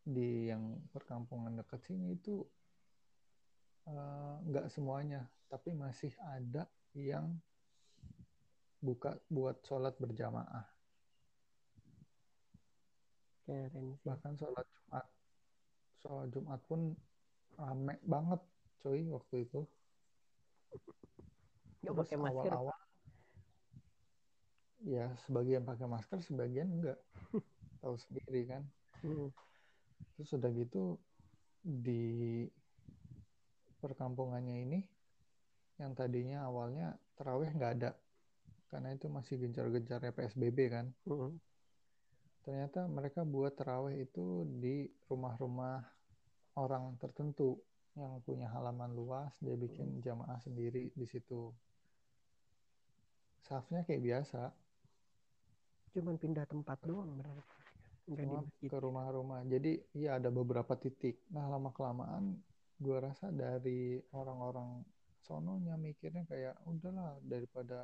di yang perkampungan deket sini itu nggak uh, semuanya, tapi masih ada yang buka buat sholat berjamaah. Keren. Bahkan sholat Jumat, sholat Jumat pun rame banget, coy, waktu itu. Gak pakai masker. Awal-awal, ya sebagian pakai masker, sebagian enggak. Tahu sendiri kan. Hmm. Terus udah gitu di perkampungannya ini, yang tadinya awalnya tarawih nggak ada. Karena itu masih gencar-gencarnya P S B B kan. Uh-huh. Ternyata mereka buat tarawih itu di rumah-rumah orang tertentu yang punya halaman luas, dia bikin jamaah sendiri di situ. Safnya kayak biasa. Cuman pindah tempat doang berarti. Cuma ke rumah-rumah. Jadi ya ada beberapa titik. Nah lama-kelamaan gue rasa dari orang-orang sononya mikirnya kayak udahlah daripada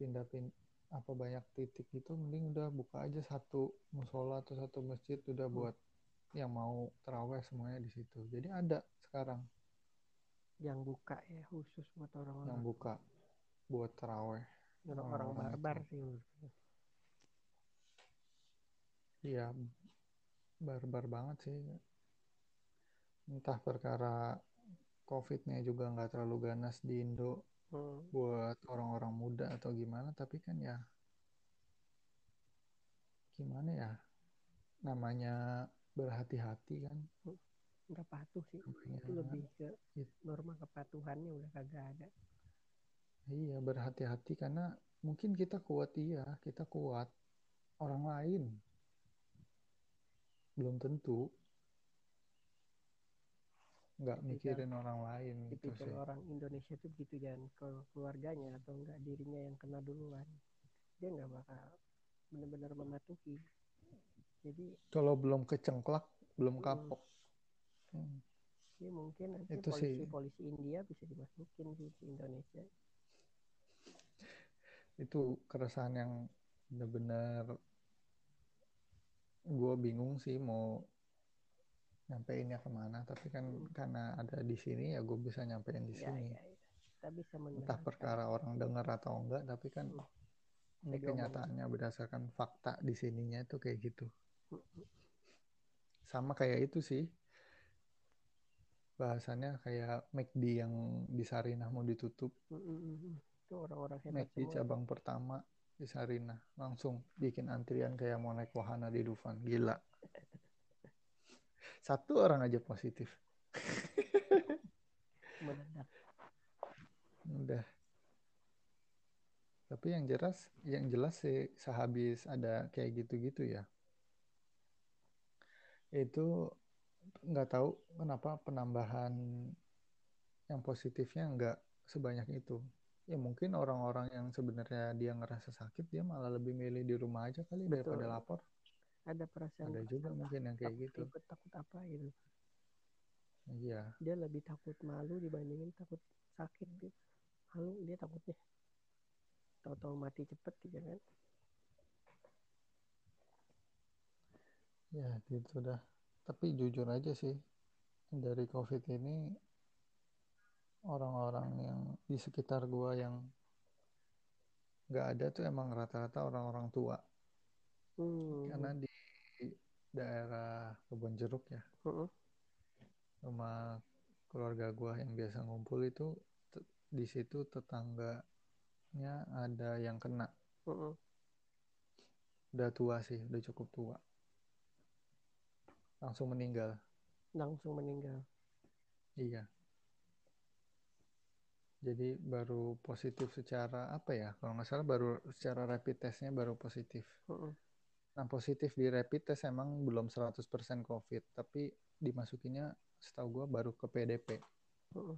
pindah-pindah apa banyak titik itu mending udah buka aja satu musola atau satu masjid udah buat yang mau tarawih semuanya di situ. Jadi ada sekarang yang buka ya khusus buat orang-orang yang buka buat tarawih. Orang-orang barbar sih. Iya, barbar banget sih. Entah perkara COVID-nya juga nggak terlalu ganas di Indo. Hmm. Buat orang-orang muda atau gimana, tapi kan ya gimana ya, namanya berhati-hati kan, nggak patuh sih. Namanya itu lebih ke norma kepatuhannya udah kagak ada. Iya, berhati-hati karena mungkin kita kuat, iya kita kuat, orang lain belum tentu. Nggak mikirin kan, orang lain gitu sih. Orang Indonesia tuh begitu kan, kalau keluarganya atau enggak dirinya yang kena duluan, dia nggak bakal benar-benar mematuhi. Jadi kalau belum kecengklak, belum kapok. Hmm. Ini mungkin nanti itu polisi-polisi sih. India bisa dimasukin sih di Indonesia. Itu keresahan yang benar-benar gue bingung sih mau nyampeinnya kemana, tapi kan hmm. karena ada di sini ya gue bisa nyampein di ya, sini. Ya, ya. Kita bisa entah perkara orang dengar atau enggak, tapi kan hmm. ini kenyataannya berdasarkan fakta di sininya itu kayak gitu. Hmm. Sama kayak itu sih, bahasannya kayak M C D yang di Sarinah mau ditutup. Hmm. Itu orang-orang hebat semua. M C D cabang pertama di Sarinah langsung bikin antrian kayak mau naik wahana di Dufan, gila. Satu orang aja positif. Udah. Tapi yang jelas, yang jelas sih sehabis ada kayak gitu-gitu ya. Itu nggak tahu kenapa penambahan yang positifnya nggak sebanyak itu. Ya mungkin orang-orang yang sebenarnya dia ngerasa sakit, dia malah lebih milih di rumah aja kali. Betul. Daripada lapor. Ada perasaan. Ada juga mungkin yang kayak gitu. Takut, takut apa gitu. Iya. Dia lebih takut malu dibandingin takut sakit gitu. Malu dia takutnya. Tahu-tahu mati cepet gitu kan? Ya gitu dah. Tapi jujur aja sih, dari COVID ini orang-orang yang di sekitar gua yang nggak ada tuh emang rata-rata orang-orang tua. Hmm. Karena di daerah Kebon Jeruk ya, uh-uh. rumah keluarga gua yang biasa ngumpul itu t- di situ tetangga nya ada yang kena. Uh-uh. Udah tua sih, udah cukup tua. Langsung meninggal. Langsung meninggal. Iya. Jadi baru positif secara apa ya? Kalau nggak salah baru secara rapid testnya baru positif. Uh-uh. Nah positif di rapid test emang belum seratus persen COVID, tapi dimasukinya setahu gue baru ke P D P uh-uh.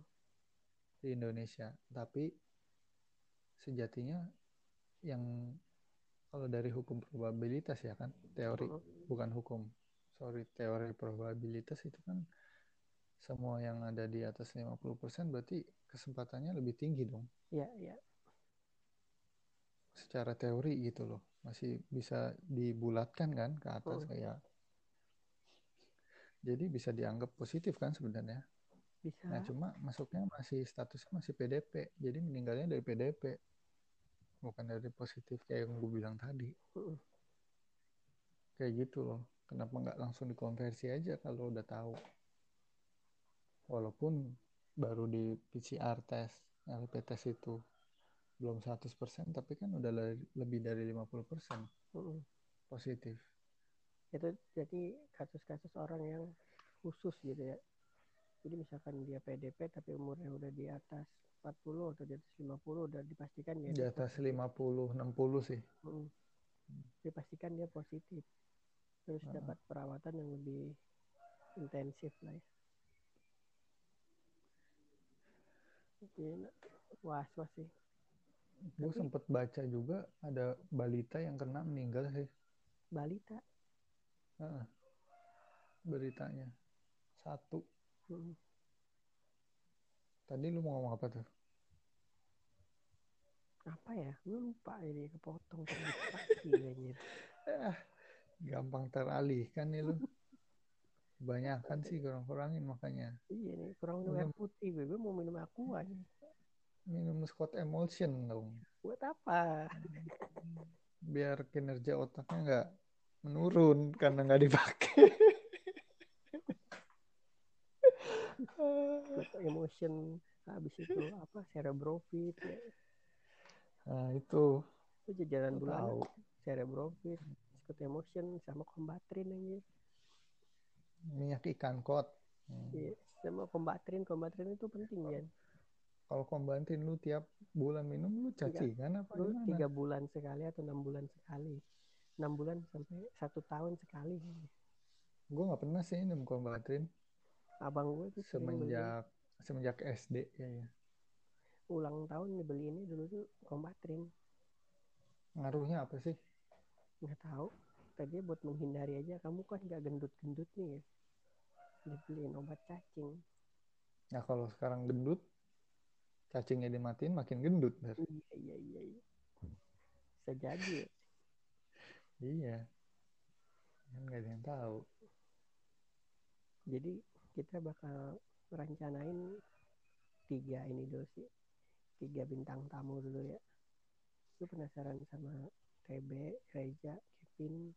di Indonesia. Tapi sejatinya yang kalau dari hukum probabilitas ya kan, teori bukan hukum, sorry teori probabilitas itu kan semua yang ada di atas lima puluh persen berarti kesempatannya lebih tinggi dong. Iya, iya. Secara teori gitu loh, masih bisa dibulatkan kan ke atas oh. kayak. Jadi bisa dianggap positif kan sebenarnya. Bisa. Nah cuma masuknya masih statusnya masih P D P, jadi meninggalnya dari P D P bukan dari positif kayak yang gue bilang tadi. Uh. Kayak gitu loh, kenapa nggak langsung dikonversi aja kalau udah tahu, walaupun baru di P C R test, L P test itu belum seratus persen tapi kan udah le- lebih dari lima puluh persen uh. positif. Itu jadi kasus-kasus orang yang khusus gitu ya. Jadi misalkan dia P D P tapi umurnya udah di atas empat puluh atau di atas lima puluh udah dipastikan dia di atas positif. lima puluh enam puluh sih. Hmm. Dipastikan dia positif. Terus uh. dapat perawatan yang lebih intensif lah ya. Was-was sih. Gue tapi sempet baca juga ada balita yang kena meninggal sih. Balita? Uh, beritanya. Satu. Hmm. Tadi lu mau ngomong apa tuh? Apa ya? Lu lupa ini kepotong kayaknya. Ah, gampang teralihkan nih lu. Kebanyakan sih kurang-kurangin makanya. Iya nih, kurang minum air putih. Gue mau minum aqua aja. Minum Scott Emulsion dong. Buat apa? Biar kinerja otaknya enggak menurun karena enggak dipakai. Emotion habis itu apa cerebrofit ya. Nah itu itu jajaran bulan cerebrofit ikut emotion sama kombatrin aja minyak ikan kot hmm. ya, sama kombatrin kombatrin itu penting kan. Kalau kombatrin lu tiap bulan minum lu cacingan apa lu tiga bulan sekali atau enam bulan sekali, enam bulan sampai satu tahun sekali. Gue nggak pernah sih minum kombatrin. Abang gue tuh semenjak semenjak S D ya, ya. Ulang tahun dibeliinnya dulu tuh kombatrin. Ngaruhnya apa sih? Nggak tahu. Tadinya buat menghindari aja. Kamu kan nggak gendut-gendut nih ya. Dibeliin obat cacing. Nah kalau sekarang gendut, cacingnya dimatiin makin gendut. Iya iya iya. iya. Bisa jadi. Ya? Iya. Nggak ada yang tahu. Jadi kita bakal merencanain tiga ini dulu sih, tiga bintang tamu dulu ya. Lu penasaran sama T B, Reja, Kevin.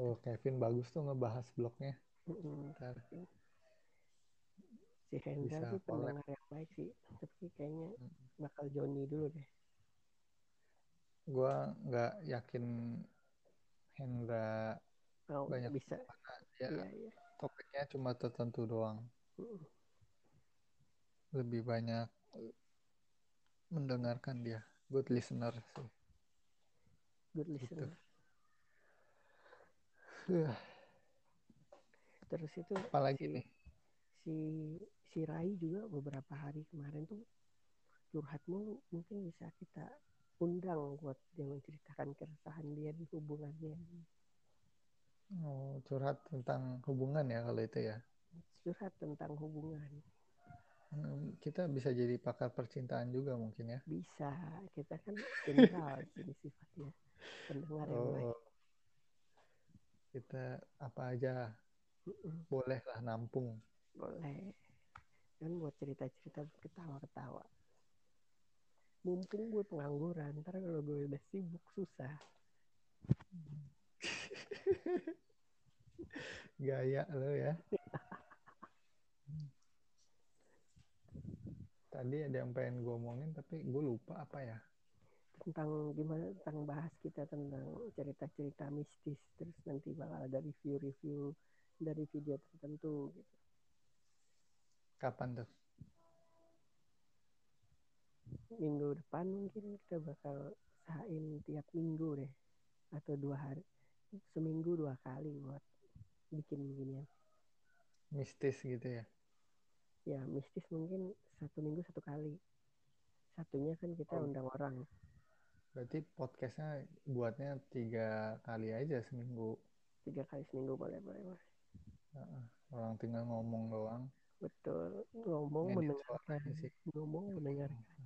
Oh Kevin bagus tuh ngebahas blognya. Mm-hmm. Ntar si Hendra tuh pendengar yang baik sih, tapi kayaknya bakal Joni dulu deh. Gua nggak yakin Hendra oh, banyak bisa. Ya, iya, iya. Topiknya cuma tertentu doang. Uh. Lebih banyak mendengarkan dia. Good listener sih. Good listener. Gitu. Terus itu apalagi si, nih? Si si Rai juga beberapa hari kemarin tuh curhat mulu, mungkin bisa kita undang buat dia menceritakan keresahan dia di hubungannya. Oh, curhat tentang hubungan ya kalau itu ya? Curhat tentang hubungan. Kita bisa jadi pakar percintaan juga mungkin ya? Bisa, kita kan general jadi sifatnya pendengar oh, yang baik. Kita apa aja uh-uh. boleh lah nampung. Boleh. Dan buat cerita-cerita ketawa-ketawa. Mungkin gue pengangguran, ntar kalau gue udah sibuk susah. Gaya lo ya. Tadi ada yang pengen gue omongin tapi gue lupa apa ya. Tentang gimana, tentang bahas kita tentang cerita-cerita mistis. Terus nanti bakal ada review-review dari video tertentu gitu. Kapan tuh? Minggu depan mungkin kita bakal usahain tiap minggu deh, atau dua hari, seminggu dua kali buat bikin beginian. Mistis gitu ya? Ya mistis mungkin satu minggu satu kali. Satunya kan kita oh. undang orang. Berarti podcastnya buatnya tiga kali aja seminggu. Tiga kali seminggu boleh boleh boleh. Uh-uh. Orang tinggal ngomong doang. Betul, ngomong mendengarkan sih. Ngomong mendengarkan.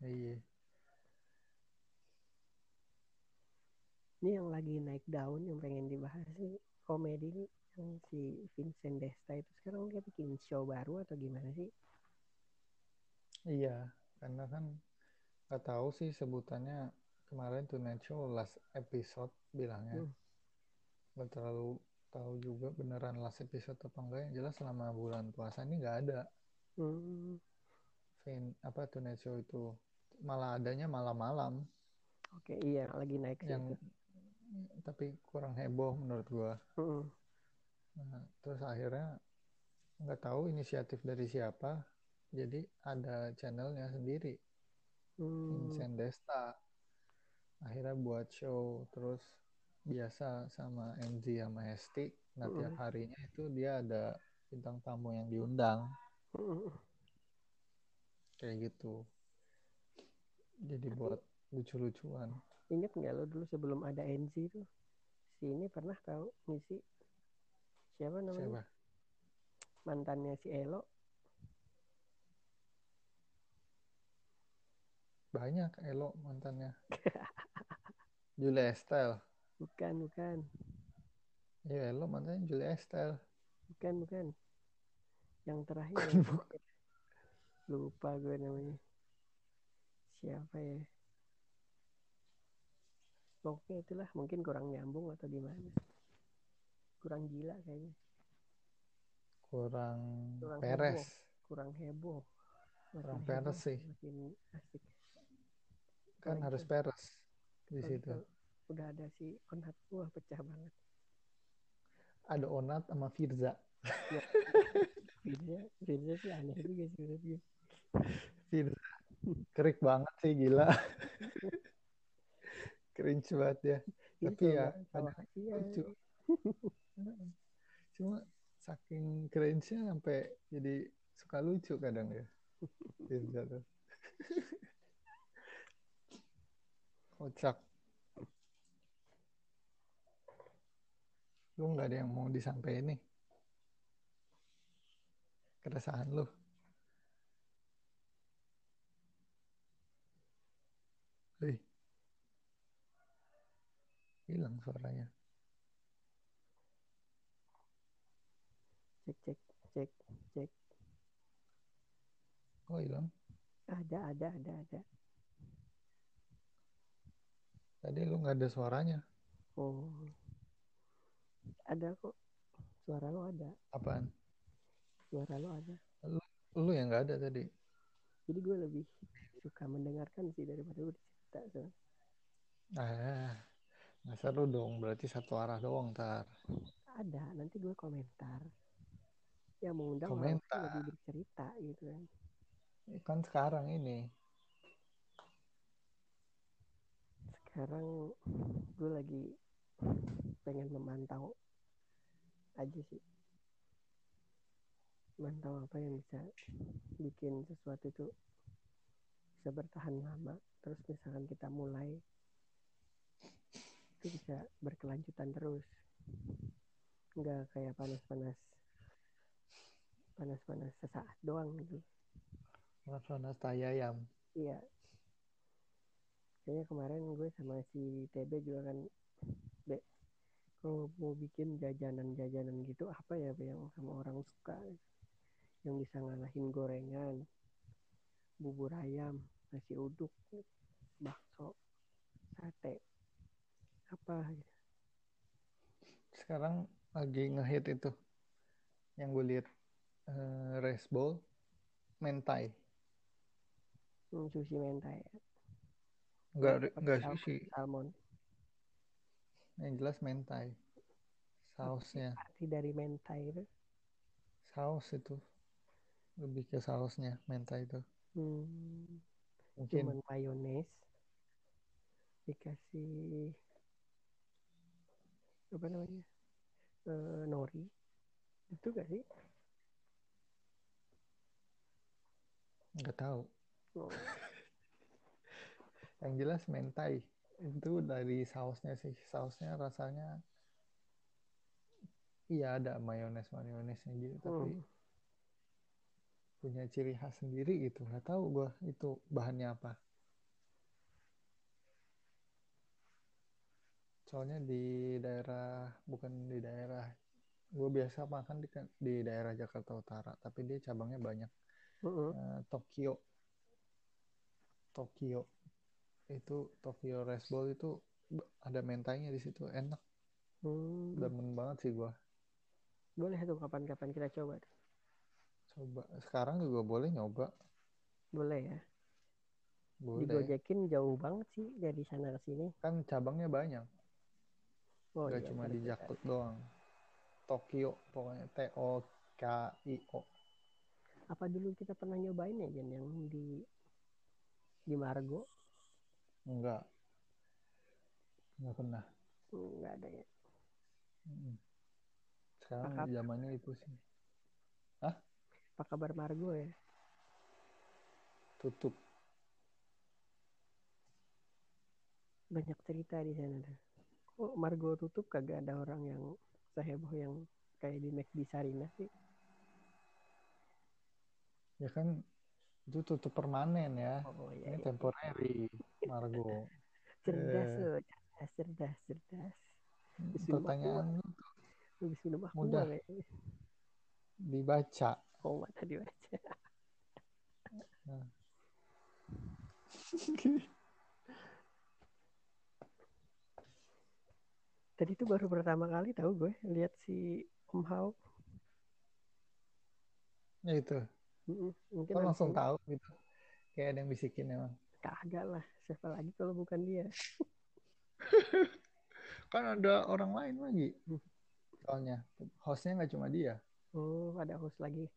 Iya. Ini yang lagi naik daun yang pengen dibahas sih komedi nih, yang si Vincent Desta itu sekarang dia bikin show baru atau gimana sih? Iya, karena kan nggak tahu sih sebutannya, kemarin tuh Tonight Show last episode bilangnya. Nggak hmm. terlalu tahu juga beneran last episode apa enggak, yang jelas selama bulan puasa ini nggak ada. Hmm. Fin, apa Tonight Show itu malah adanya malam-malam. Oke, iya lagi naik yang itu. Tapi kurang heboh menurut gua. Mm-hmm. Nah, terus akhirnya nggak tahu inisiatif dari siapa, jadi ada channelnya sendiri. Mm. Vincent Desta akhirnya buat show terus biasa sama N Z sama Hesti. Nah mm-hmm. tiap harinya itu dia ada bintang tamu yang diundang. Mm-hmm. Kayak gitu. Jadi buat lucu-lucuan. Ingat nggak lo dulu sebelum ada N Z tuh? Si ini pernah tahu ngisi siapa namanya? Siapa? Mantannya si Elo. Banyak Elo mantannya. Julia Estelle. Bukan, bukan. Ya Elo mantannya Julia Estelle. Bukan, bukan. Yang terakhir. Bukan. Lupa gue namanya. Siapa ya? Pokoknya itulah, mungkin kurang nyambung atau gimana. Kurang gila kayaknya. Kurang, kurang peres. Heboh. Kurang heboh. Makin kurang heboh, peres sih. Makin asik. Kan harus itu. Peres di situ. Udah ada si Onat. Wah, pecah banget. Ada Onat sama Firza. Ya. Firza, Firza sih aneh juga sih. Firza kerik banget sih, gila. Cringe banget ya. Gitu, tapi ya kadang lucu. Cuma saking cringe-nya sampai jadi suka lucu kadang ya. Firza tuh. Kocak. Lu nggak ada yang mau disampaikan nih? Keresahan lu. Hei. Hilang suaranya. Cek cek cek cek. Kok oh, hilang? Ada ada ada ada. Tadi lu enggak ada suaranya. Oh. Ada kok. Suara lu ada. Apaan? Suara lo ada. Lu, lu yang nggak ada tadi. Jadi gue lebih suka mendengarkan sih daripada gue cerita. So. Ah, nggak seru dong. Berarti satu arah doang tar. Ada. Nanti gue komentar. Yang mengundang komentar. Orang lebih bercerita gitu kan. Kan sekarang ini. Sekarang gue lagi pengen memantau aja sih. Mantau apa yang bisa bikin sesuatu itu bisa bertahan lama. Terus misalkan kita mulai, itu bisa berkelanjutan terus. Nggak kayak panas-panas. Panas-panas sesaat doang gitu. Panas-panas tai ayam. Iya. Kayaknya kemarin gue sama si T B juga kan, Be, kalau mau bikin jajanan-jajanan gitu, apa ya Be, yang sama orang suka gitu. Yang bisa ngalahin gorengan, bubur ayam, nasi uduk, bakso, sate, apa gitu. Sekarang lagi ngehit itu yang gue lihat, uh, rice bowl mentai. Hmm, sushi mentai ya. Enggak, enggak sushi. Salmon. Yang jelas mentai. Sausnya. Arti dari mentai itu? Saus itu. Lebih ke sausnya mentai itu. Hmm. Mungkin cuman mayones. Dikasih apa namanya? E, nori. Itu enggak sih? Enggak tahu. Oh. Yang jelas mentai itu dari sausnya sih, sausnya rasanya iya ada mayones mayonesnya gitu, hmm. tapi punya ciri khas sendiri gitu. Nggak tahu gue itu bahannya apa. Soalnya di daerah, bukan di daerah gue biasa makan, di, di daerah Jakarta Utara, tapi dia cabangnya banyak. Uh-uh. uh, Tokyo Tokyo itu Tokyo Rice Bowl itu ada mentainya di situ, enak. Hmm. Demen banget sih gua. Boleh tuh kapan-kapan kita coba. Coba sekarang juga boleh nyoba. Boleh ya. Boleh. Digojekin jauh banget sih dari sana ke sini. Kan cabangnya banyak. Oh, gak iya, cuma di Jakut doang. Tokyo pokoknya T O K I O. Apa dulu kita pernah nyobain ya Jen, yang di di Margo? Enggak. Enggak pernah. Enggak ada ya. Sekarang zamannya itu sih. Hah? Apa kabar Margo ya? Tutup. Banyak cerita di sana dah. Kok Margo tutup kagak ada orang yang seheboh yang kayak di M C D Sarinah sih? Ya kan itu tutup permanen ya. Oh, iya, ini iya. Temporary Margo. Cerdas eh. loh, cerdas, cerdas, cerdas. Pertanyaan lu mudah ya. Dibaca. Oh, mata dibaca. Nah. Tadi itu baru pertama kali tahu gue lihat si Om Hau. Ya itu. Mungkin kau langsung tahu gitu, kayak ada yang bisikin emang. Kagak lah, siapa lagi kalau bukan dia. Kan ada orang lain lagi. Soalnya hostnya nggak cuma dia. Oh, ada host lagi.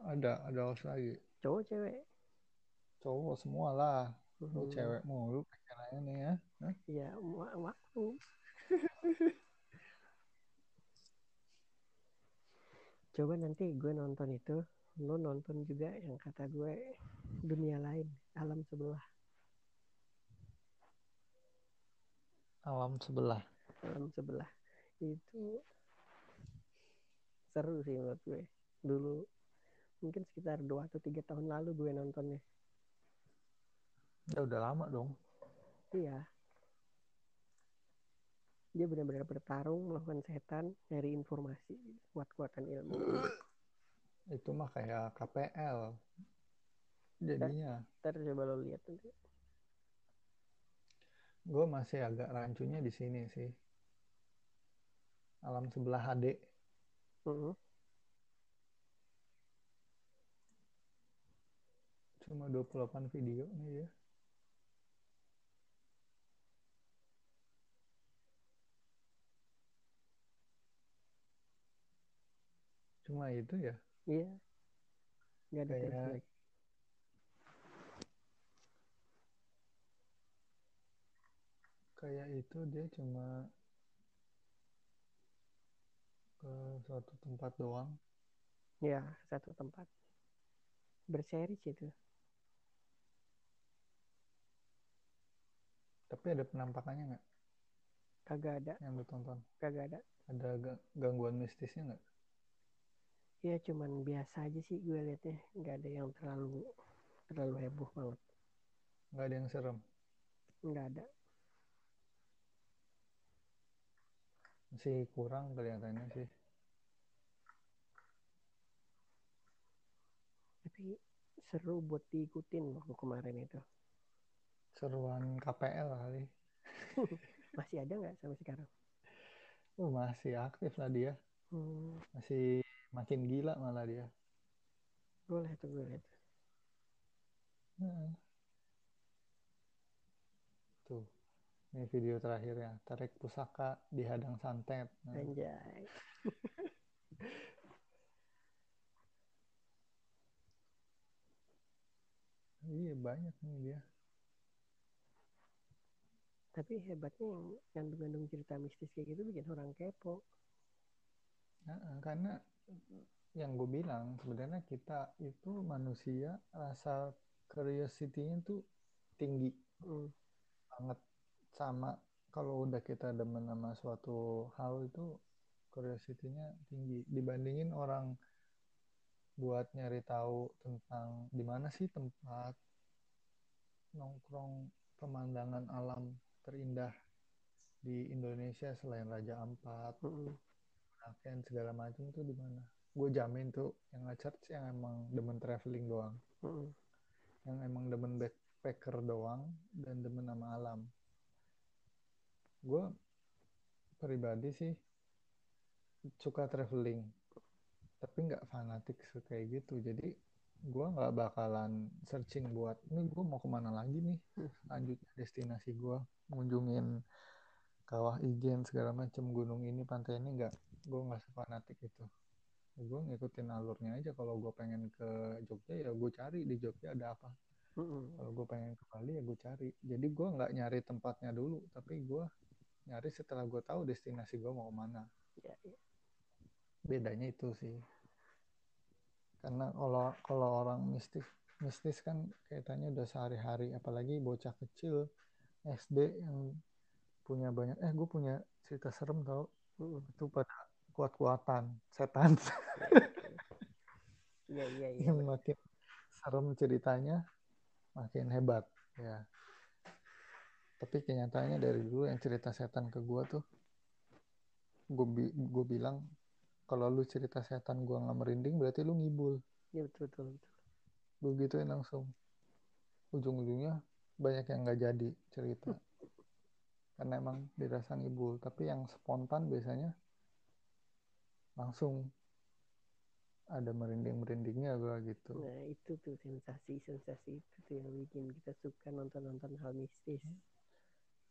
Ada, ada host lagi. Cowok cewek? Cowok semua lah. Lu cewek mulu kayaknya nih ya. Iya, waktu. Coba nanti gue nonton itu. Lo nonton juga yang kata gue dunia lain, alam sebelah. Alam sebelah. Alam sebelah. Itu seru sih menurut gue. Dulu mungkin sekitar dua atau tiga tahun lalu gue nontonnya. Ya udah lama dong. Iya. Dia benar-benar bertarung melawan setan, nyari informasi, kuat-kuatan ilmu. Itu mah kayak K P L jadinya. Ntar coba lo lihat nanti. Gue masih agak rancunya di sini sih. Alam sebelah H D. Uh-huh. Cuma dua puluh delapan video nih ya. Cuma itu ya. Iya, nggak ada kayak, kayak itu dia cuma ke suatu tempat doang. Ya, satu tempat. Berseri gitu. Tapi ada penampakannya nggak? Kagak ada. Yang ditonton? Kagak ada. Ada gangguan mistisnya nggak? Ya cuman biasa aja sih gue liatnya. Nggak ada yang terlalu terlalu heboh banget. Nggak ada yang serem? Nggak ada. Masih kurang kelihatannya sih. Tapi seru buat diikutin waktu kemarin itu. Seruan K P L kali. Masih ada nggak sampai sekarang? Oh, masih aktif lah dia. Hmm. Masih makin gila malah dia. Boleh tuh, boleh tuh. Nah. Tuh, ini video terakhirnya. Tarik pusaka dihadang santet. Nah. Anjay. Iya, banyak nih dia. Tapi hebatnya yang gandung-gandung cerita mistis kayak gitu bikin orang kepo. Nah, karena yang gue bilang sebenarnya kita itu manusia rasa curiosity-nya tuh tinggi mm. banget. Sama kalau udah kita demen sama suatu hal itu curiosity-nya tinggi dibandingin orang buat nyari tahu tentang di mana sih tempat nongkrong pemandangan alam terindah di Indonesia selain Raja Ampat, Penaken mm-hmm. segala macam tuh di mana? Gue jamin tuh yang nge-charge yang emang demen traveling doang, mm-hmm. yang emang demen backpacker doang dan demen sama alam. Gue pribadi sih suka traveling, tapi nggak fanatik kayak gitu. Jadi gue nggak bakalan searching buat ini gue mau kemana lagi nih lanjutnya destinasi gue mengunjungin kawah Ijen segala macam gunung ini pantai ini nggak gue nggak sefanatik itu. Gue ngikutin alurnya aja. Kalau gue pengen ke Jogja ya gue cari di Jogja ada apa. Kalau gue pengen ke Bali ya gue cari. Jadi gue nggak nyari tempatnya dulu tapi gue nyari setelah gue tahu destinasi gue mau kemana. Bedanya itu sih. Karena kalau kalau orang mistis mistis kan kaitannya udah sehari-hari, apalagi bocah kecil S D yang punya banyak eh gue punya cerita serem tau uh, itu pada kuat-kuatan setan. Iya iya iya. Yang makin serem ceritanya makin hebat ya. Tapi kenyataannya dari dulu yang cerita setan ke gue tuh gue bi- gue bilang kalau lu cerita setan gua nggak merinding berarti lu ngibul. Iya betul betul betul. Lu gituin langsung. Ujung-ujungnya banyak yang nggak jadi cerita. Karena emang dirasa ngibul. Tapi yang spontan biasanya langsung ada merinding-merindingnya gua gitu. Nah itu tuh sensasi-sensasi itu tuh yang bikin kita suka nonton-nonton hal mistis.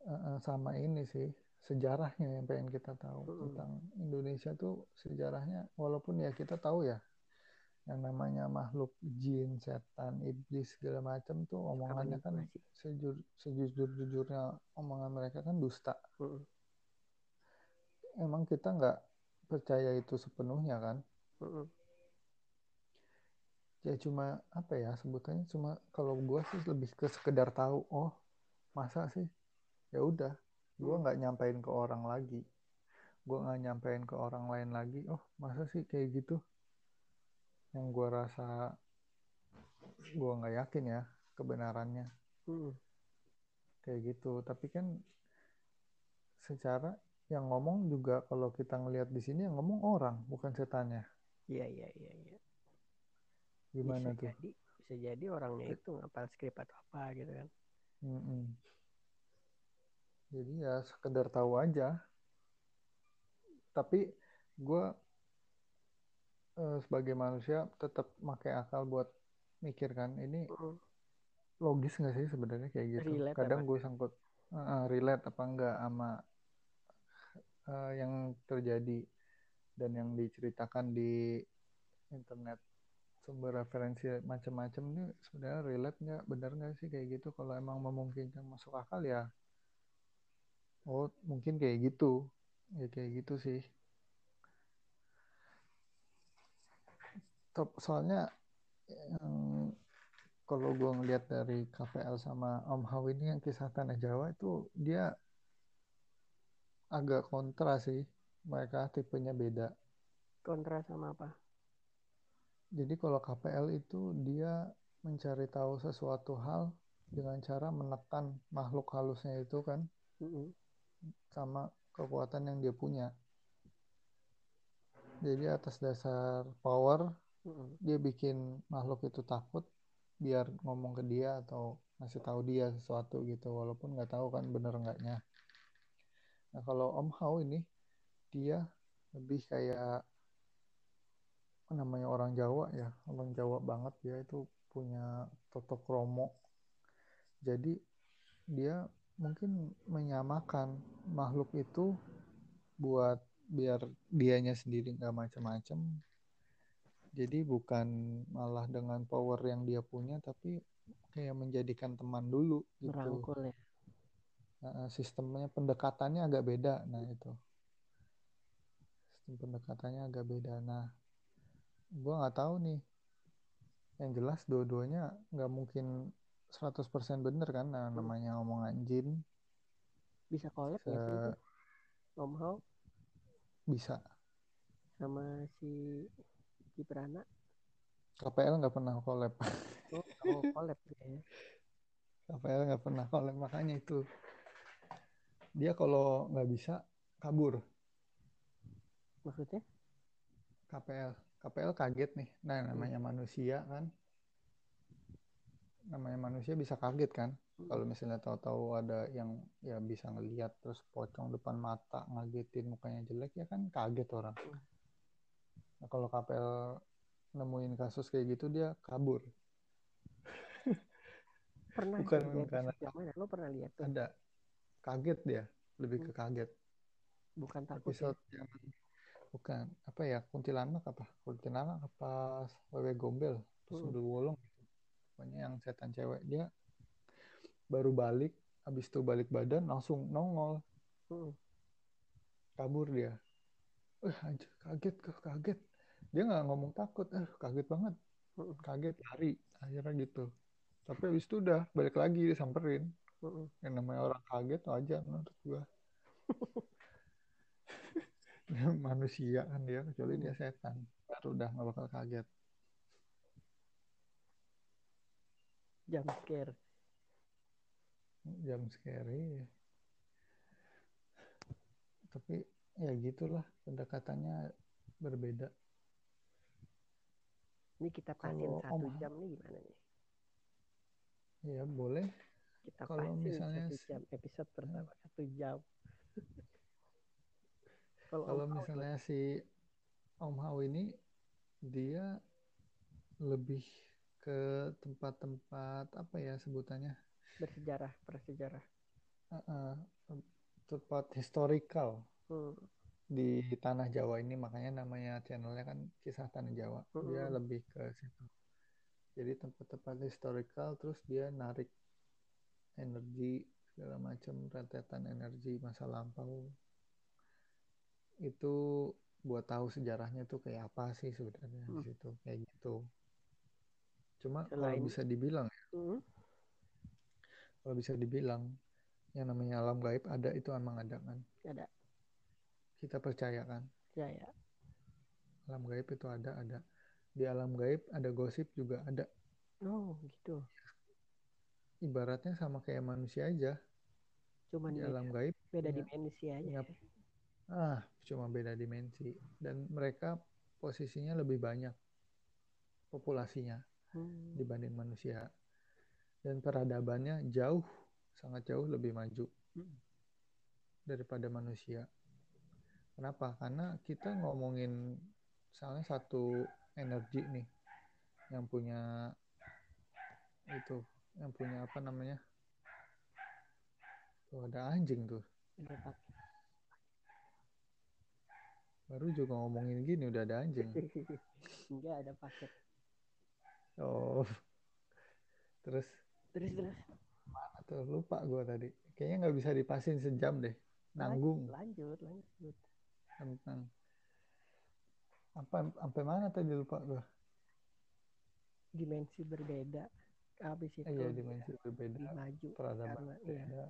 Uh, uh, sama ini sih. Sejarahnya yang pengen kita tahu mm. tentang Indonesia tuh sejarahnya walaupun ya kita tahu ya yang namanya makhluk jin, setan, iblis segala macam tuh omongannya kan sejur, sejujur-jujurnya omongan mereka kan dusta. Mm. Emang kita nggak percaya itu sepenuhnya kan? Mm. Ya cuma apa ya sebutannya cuma kalau gua sih lebih ke sekedar tahu oh masa sih ya udah. Gue nggak nyampein ke orang lagi, gue nggak nyampein ke orang lain lagi. Oh masa sih kayak gitu? Yang gue rasa gue nggak yakin ya kebenarannya, hmm. kayak gitu. Tapi kan secara yang ngomong juga kalau kita ngelihat di sini yang ngomong orang bukan setannya. Iya iya iya. Ya. Gimana bisa tuh? Jadi, bisa jadi orangnya itu ngapal skrip atau apa gitu kan? Mm-mm. Jadi ya sekedar tahu aja. Tapi gue eh, sebagai manusia tetap pakai akal buat mikir kan ini logis nggak sih sebenarnya kayak gitu. Relate kadang gue sangkut uh, relate apa enggak sama uh, yang terjadi dan yang diceritakan di internet sumber referensi macam-macam ini sebenarnya relate nggak benar nggak sih kayak gitu. Kalau emang memungkinkan masuk akal ya Oh, mungkin kayak gitu. Ya kayak gitu sih. Soalnya yang, kalau gue ngelihat dari K P L sama Om Hau ini yang Kisah Tanah Jawa itu dia agak kontra sih. Mereka tipenya beda. Kontra sama apa? Jadi kalau K P L itu dia mencari tahu sesuatu hal dengan cara menekan makhluk halusnya itu kan, mm-hmm. sama kekuatan yang dia punya. Jadi atas dasar power, mm-hmm. dia bikin makhluk itu takut biar ngomong ke dia atau ngasih tahu dia sesuatu gitu, walaupun nggak tahu kan bener enggaknya. Nah kalau Om Hau ini dia lebih kayak namanya orang Jawa ya, orang Jawa banget ya, itu punya toto kromo. Jadi dia mungkin menyamakan makhluk itu buat biar dianya sendiri nggak macam-macam. Jadi bukan malah dengan power yang dia punya, tapi kayak menjadikan teman dulu gitu. Merangkul ya. Nah, sistemnya pendekatannya agak beda. Nah itu sistem pendekatannya agak beda. Nah gue nggak tahu nih. Yang jelas dua-duanya nggak mungkin seratus persen bener kan. Nah, namanya omongan jin. Bisa collab Se... ya itu? Om Hau? Bisa. Sama si Kiprana? K P L nggak pernah collab. Oh, oh collab ya. K P L nggak pernah collab. Makanya itu. Dia kalau nggak bisa, kabur. Maksudnya? K P L. K P L kaget nih. Nah, namanya manusia kan. Namanya manusia bisa kaget kan. Kalau misalnya tahu-tahu ada yang ya bisa ngelihat terus pocong depan mata, ngagetin, mukanya jelek, ya kan kaget orang. Nah, kalau K P L nemuin kasus kayak gitu dia kabur. Pernah bukan karena lo pernah lihat tuh. Ada. Kaget dia, lebih ke kaget. Bukan takut. Episode ya. Yang bukan apa ya, kuntilanak apa kuntilanak apa wewe gombel pesudu hmm. wolong gitu. Pokoknya yang setan cewek dia baru balik, habis itu balik badan langsung nongol, hmm. kabur dia. Eh anjir, kaget kok kaget dia nggak ngomong takut, eh kaget banget, hmm. kaget lari akhirnya gitu. Tapi habis itu udah balik lagi disamperin, hmm. yang namanya orang kaget wajar menurut gua. Manusia kan dia, kecuali dia setan baru udah nggak bakal kaget. Jump scare, jump scare iya. Tapi ya gitulah, pendekatannya berbeda. Ini kita pasin kalau satu om, jam nih gimana nih? Ya boleh. Kita kalau misalnya satu jam, episode pertama hmm. satu jam. Kalau misalnya si Om Hau ini dia lebih ke tempat-tempat apa ya sebutannya? Bersejarah, bersejarah. Uh, uh, tempat historical hmm. di Tanah Jawa ini, makanya namanya channelnya kan Kisah Tanah Jawa. Hmm. Dia lebih ke situ. Jadi tempat-tempat historical, terus dia narik energi segala macam, rentetan energi masa lampau. Itu buat tahu sejarahnya tuh kayak apa sih sebenarnya hmm. di situ kayak gitu. Cuma selain... kalau bisa dibilang hmm. kalau bisa dibilang yang namanya alam gaib ada, itu emang ada kan, ada, kita percaya kan ya, ya. Alam gaib itu ada, ada di alam gaib ada gosip juga ada. Oh gitu. Ibaratnya sama kayak manusia aja, cuman di beda, alam gaib beda ya, dimensi aja ya. Ah, cuma beda dimensi. Dan mereka posisinya lebih banyak populasinya hmm. dibanding manusia. Dan peradabannya jauh, sangat jauh lebih maju hmm. daripada manusia. Kenapa? Karena kita ngomongin misalnya satu energi nih, yang punya itu, yang punya apa namanya? Tuh ada anjing tuh. Baru juga ngomongin gini udah ada anjing. Enggak ada paket. Oh. Terus terus terus. Mana tuh lupa gue tadi. Kayaknya enggak bisa dipasin sejam deh. nanggung. Lanjut, lanjut. Tentang apa sampai mana tadi lupa gua. Dimensi berbeda. Habis itu. Iya, dimensi ya, berbeda. Dimaju, peradaban berbeda. Ya.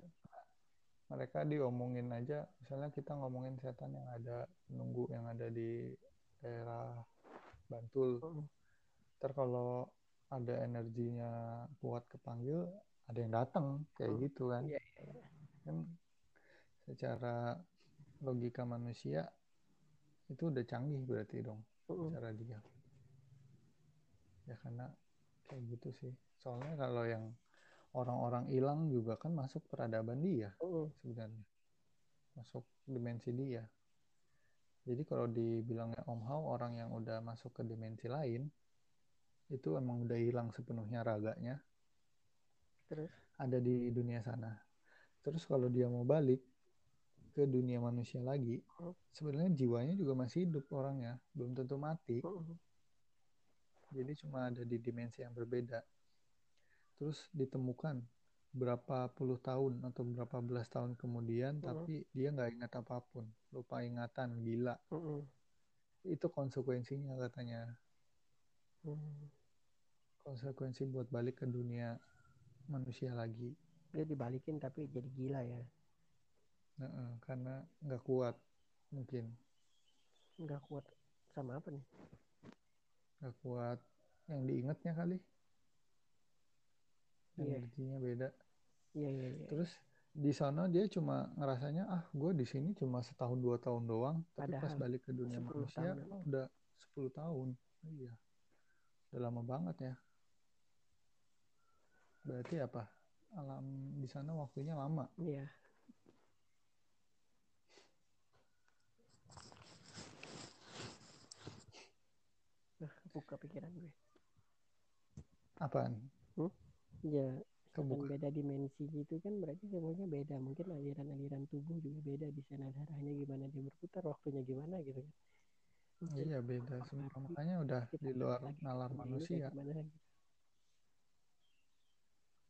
Mereka diomongin aja, misalnya kita ngomongin setan yang ada nunggu yang ada di daerah Bantul. Uh-huh. Ntar kalau ada energinya kuat kepanggil, ada yang datang kayak uh. gitu kan. Yeah, yeah. Kan secara logika manusia itu udah canggih berarti dong uh-uh. cara dia. Ya karena kayak gitu sih. Soalnya kalau yang orang-orang hilang juga kan masuk peradaban dia uh-uh. sebenarnya. Masuk dimensi dia. Jadi kalau dibilangnya Om Hau orang yang udah masuk ke dimensi lain itu emang udah hilang sepenuhnya raganya. Terus ada di dunia sana. Terus kalau dia mau balik ke dunia manusia lagi, uh-huh. sebenarnya jiwanya juga masih hidup orangnya, belum tentu mati. Uh-huh. Jadi cuma ada di dimensi yang berbeda. Terus ditemukan berapa puluh tahun atau berapa belas tahun kemudian, uh-huh. tapi dia nggak ingat apapun, lupa ingatan, gila. Uh-huh. Itu konsekuensinya katanya. Uh-huh. Konsekuensi buat balik ke dunia manusia lagi. Dia dibalikin tapi jadi gila ya. Nah, karena nggak kuat mungkin. Nggak kuat sama apa nih? Nggak kuat yang diingatnya kali. Energinya yeah. beda. Iya yeah, iya. Yeah, yeah. Terus di sana dia cuma ngerasanya ah gue di sini cuma setahun dua tahun doang. Tapi padahal pas balik ke dunia manusia tahun. Udah sepuluh tahun. Oh, iya. Udah lama banget ya. Berarti apa? Alam di sana waktunya lama. Iya. Nah, buka pikiran gue. Apaan? Hmm? Ya, kebuka. Beda dimensi gitu kan berarti semuanya beda. Mungkin aliran-aliran tubuh juga beda di sana, darahnya gimana dia berputar, waktunya gimana gitu kan. Iya, beda semua. Makanya udah di luar nalar manusia.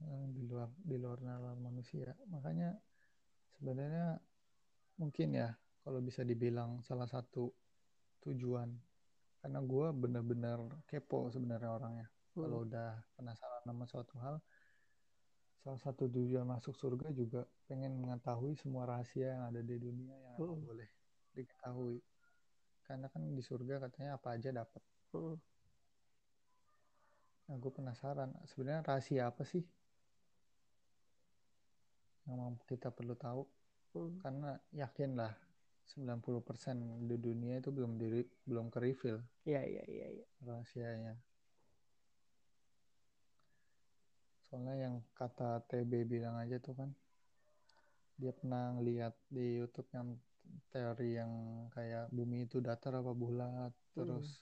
di luar di luar nalar manusia. Makanya sebenarnya mungkin ya kalau bisa dibilang salah satu tujuan karena gue benar-benar kepo sebenarnya orangnya. Hmm. Kalau udah penasaran sama suatu hal, salah satu tujuan masuk surga juga pengen mengetahui semua rahasia yang ada di dunia yang hmm. boleh diketahui. Karena kan di surga katanya apa aja dapat. Hmm. Nah, gue penasaran sebenarnya rahasia apa sih yang kita perlu tahu hmm. karena yakinlah sembilan puluh persen di dunia itu belum diri, belum ke reveal ya, ya, ya, ya. Rahasianya soalnya yang kata T B bilang aja tuh kan dia pernah lihat di YouTube yang teori yang kayak bumi itu datar apa bulat hmm. terus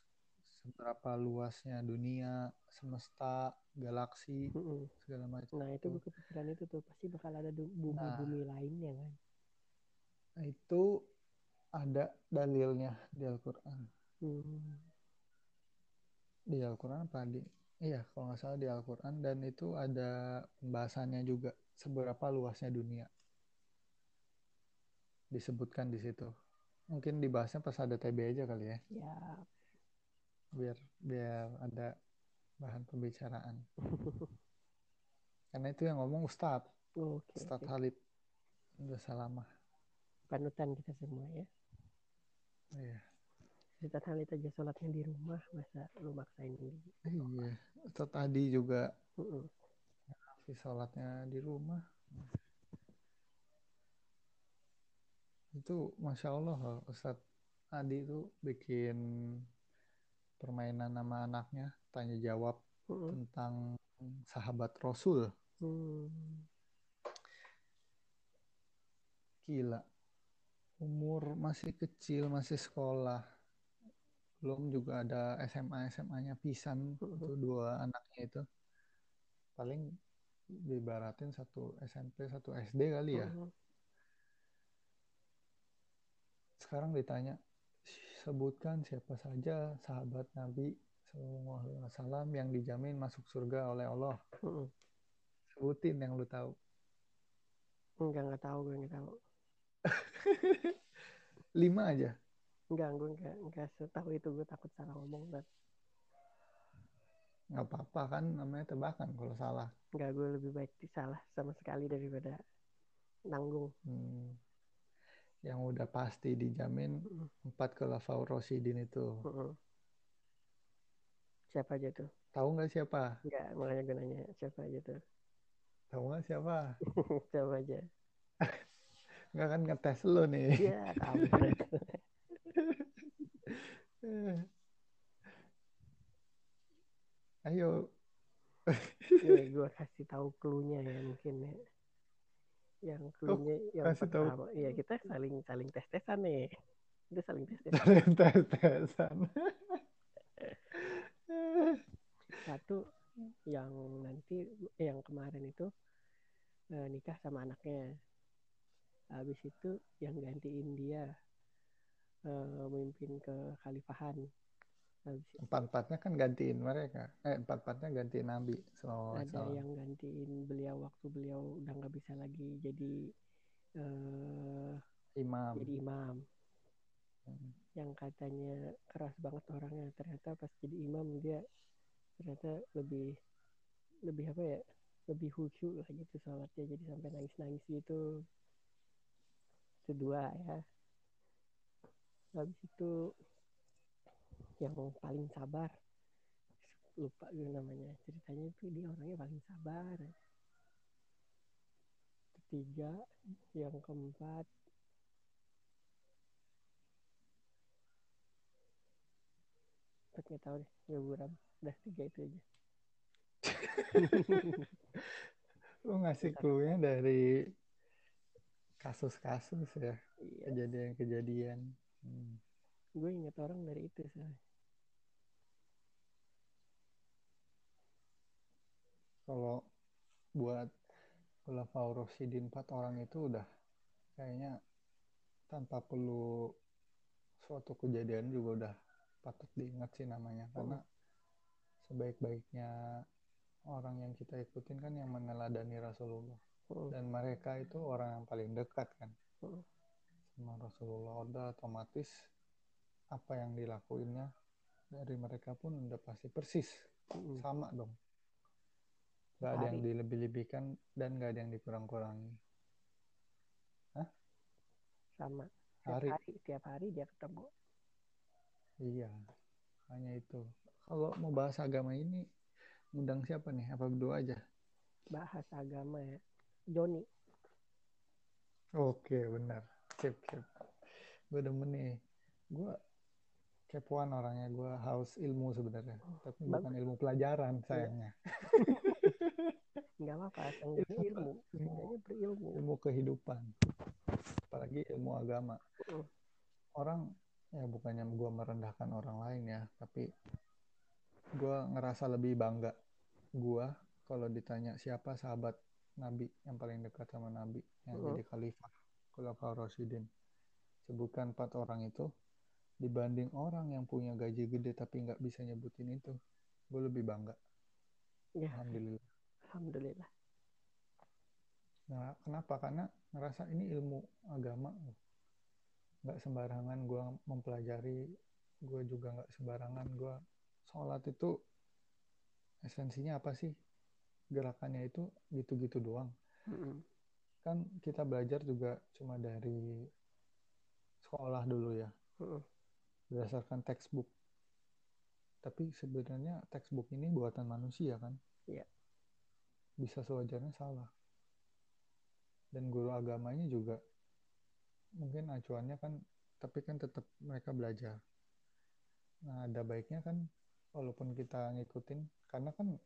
seberapa luasnya dunia, semesta, galaksi, mm-hmm. segala macam. Nah itu kepikiran itu tuh pasti bakal ada bumi-bumi nah, lainnya kan. Itu ada dalilnya di Al-Quran. Mm. Di Al-Quran apa di? Iya kalau nggak salah di Al-Quran dan itu ada pembahasannya juga seberapa luasnya dunia disebutkan di situ. Mungkin dibahasnya pas ada T B aja kali ya. Ya. biar biar ada bahan pembicaraan karena itu yang ngomong Ustadz oh, okay, Ustadz okay. Halid udah salamah panutan kita semua ya iya yeah. Ustadz Halid aja sholatnya di rumah masa lu maksain ini iya yeah. Ustadz Adi juga uh-uh. habis sholatnya di rumah itu masya Allah Ustadz Adi itu bikin permainan nama anaknya tanya jawab uh-uh. tentang sahabat Rasul uh. gila umur masih kecil masih sekolah belum juga ada S M A S M A-nya pisan uh-uh. itu dua anaknya itu paling dibaratin satu S M P satu S D kali ya uh-huh. sekarang ditanya sebutkan siapa saja sahabat Nabi shallallahu alaihi wasallam yang dijamin masuk surga oleh Allah. Mm-mm. Sebutin yang lu tahu. Enggak, enggak tahu, gue enggak tahu. Lima aja. Enggak, gue enggak, enggak setahu itu. Gue takut salah ngomong. Dan nggak apa-apa kan, namanya tebakan kalau salah. Enggak, gue lebih baik disalah sama sekali daripada nanggung. Hmm. Yang udah pasti dijamin empat mm. khulafaur rasyidin itu. Mm-mm. Siapa aja tuh? Tahu nggak siapa? Enggak, makanya gue nanya siapa aja tuh. Tahu nggak siapa? Siapa aja? Nggak kan ngetes lo nih. Iya, kampret. Ayo. Ya, gue kasih tahu cluenya ya mungkin ya. Yang cluenya oh, yang pertama. Iya, kita saling saling tes-tesan nih. Kita saling tes-tesan. Saling tes-tesan. Satu yang nanti yang kemarin itu eh, nikah sama anaknya. Habis itu yang gantiin dia eh, memimpin ke khalifahan. Empat-empatnya kan gantiin mereka. Eh, empat-empatnya gantiin Nabi. So, ada so. yang gantiin beliau waktu beliau udah gak bisa lagi jadi uh, imam. Jadi imam. Hmm. Yang katanya keras banget orangnya. Ternyata pas jadi imam dia ternyata lebih lebih apa ya? Lebih khusyuk lah gitu salatnya. Jadi sampai nangis-nangis gitu. Itu dua ya. Habis itu yang paling sabar, lupa gue namanya, ceritanya itu dia orangnya paling sabar. Ketiga, yang keempat, nggak tahu deh, gue buram, udah tiga itu aja. Lu ngasih cluenya dari kasus-kasus ya, iya. Kejadian-kejadian. Hmm. Gue ingat orang dari itu soalnya. Kalau buat khulafaur rasyidin empat orang itu udah kayaknya tanpa perlu suatu kejadian juga udah patut diingat sih namanya. Karena sebaik-baiknya orang yang kita ikutin kan yang meneladani Rasulullah. Oh. Dan mereka itu orang yang paling dekat kan. Oh. Sama Rasulullah, udah otomatis apa yang dilakuinnya dari mereka pun udah pasti persis. Mm. Sama dong. Gak ada yang dilebih-lebihkan dan gak ada yang dikurang-kurangi. Hah? Sama. Tiap hari. hari. Tiap hari dia ketemu. Iya. Hanya itu. Kalau mau bahas agama ini, ngundang siapa nih? Apa berdua aja? Bahas agama ya. Joni. Oke, benar. Sip, sip. Gue demen nih. Gue kepoan orangnya. Gue haus ilmu sebenarnya. Oh, tapi bagus. Bukan ilmu pelajaran, sayangnya. Enggak apa-apa, ilmu, ilmu, ilmu, ilmu kehidupan, apalagi ilmu agama. Orang ya bukannya gue merendahkan orang lain ya, tapi gue ngerasa lebih bangga gue kalau ditanya siapa sahabat Nabi yang paling dekat sama Nabi yang uh-huh. jadi khalifah, khulafaur rasyidin. Sebutkan empat orang itu dibanding orang yang punya gaji gede tapi nggak bisa nyebutin itu, gue lebih bangga. Ya. Alhamdulillah. Alhamdulillah. Nah, kenapa? Karena ngerasa ini ilmu agama. Gak sembarangan gue mempelajari. Gue juga gak sembarangan gue. Sholat itu esensinya apa sih? Gerakannya itu gitu-gitu doang. Mm-hmm. Kan kita belajar juga cuma dari sekolah dulu ya. Mm-hmm. Berdasarkan textbook. Tapi sebenarnya textbook ini buatan manusia kan? Iya. Bisa sewajarnya salah. Dan guru agamanya juga mungkin acuannya kan, tapi kan tetap mereka belajar. Nah, ada baiknya kan walaupun kita ngikutin, karena kan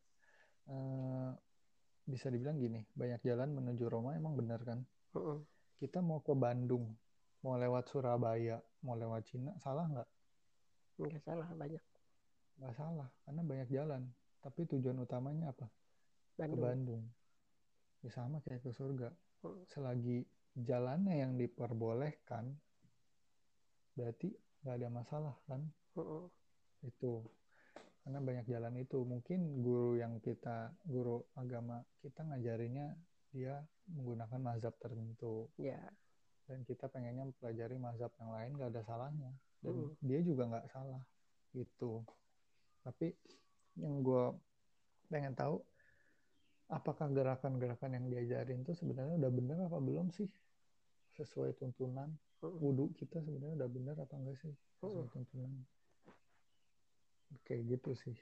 eh, bisa dibilang gini, banyak jalan menuju Roma emang benar kan? Uh-uh. Kita mau ke Bandung, mau lewat Surabaya, mau lewat Cina, salah nggak? Nggak salah, banyak. Nggak salah, karena banyak jalan. Tapi tujuan utamanya apa? Bandung. Ke Bandung. Ya sama kayak ke surga. Selagi jalannya yang diperbolehkan, berarti nggak ada masalah kan? Uh-uh. Itu. Karena banyak jalan itu. Mungkin guru yang kita, guru agama kita ngajarinya, dia menggunakan mazhab tertentu. Yeah. dan kita pengennya mempelajari mazhab yang lain, nggak ada salahnya, dan hmm. dia juga nggak salah gitu. Tapi yang gue pengen tahu, apakah gerakan-gerakan yang diajarin itu sebenarnya udah benar apa belum sih, sesuai tuntunan wudhu kita sebenarnya udah benar apa enggak sih sesuai tuntunan. Kayak gitu sih.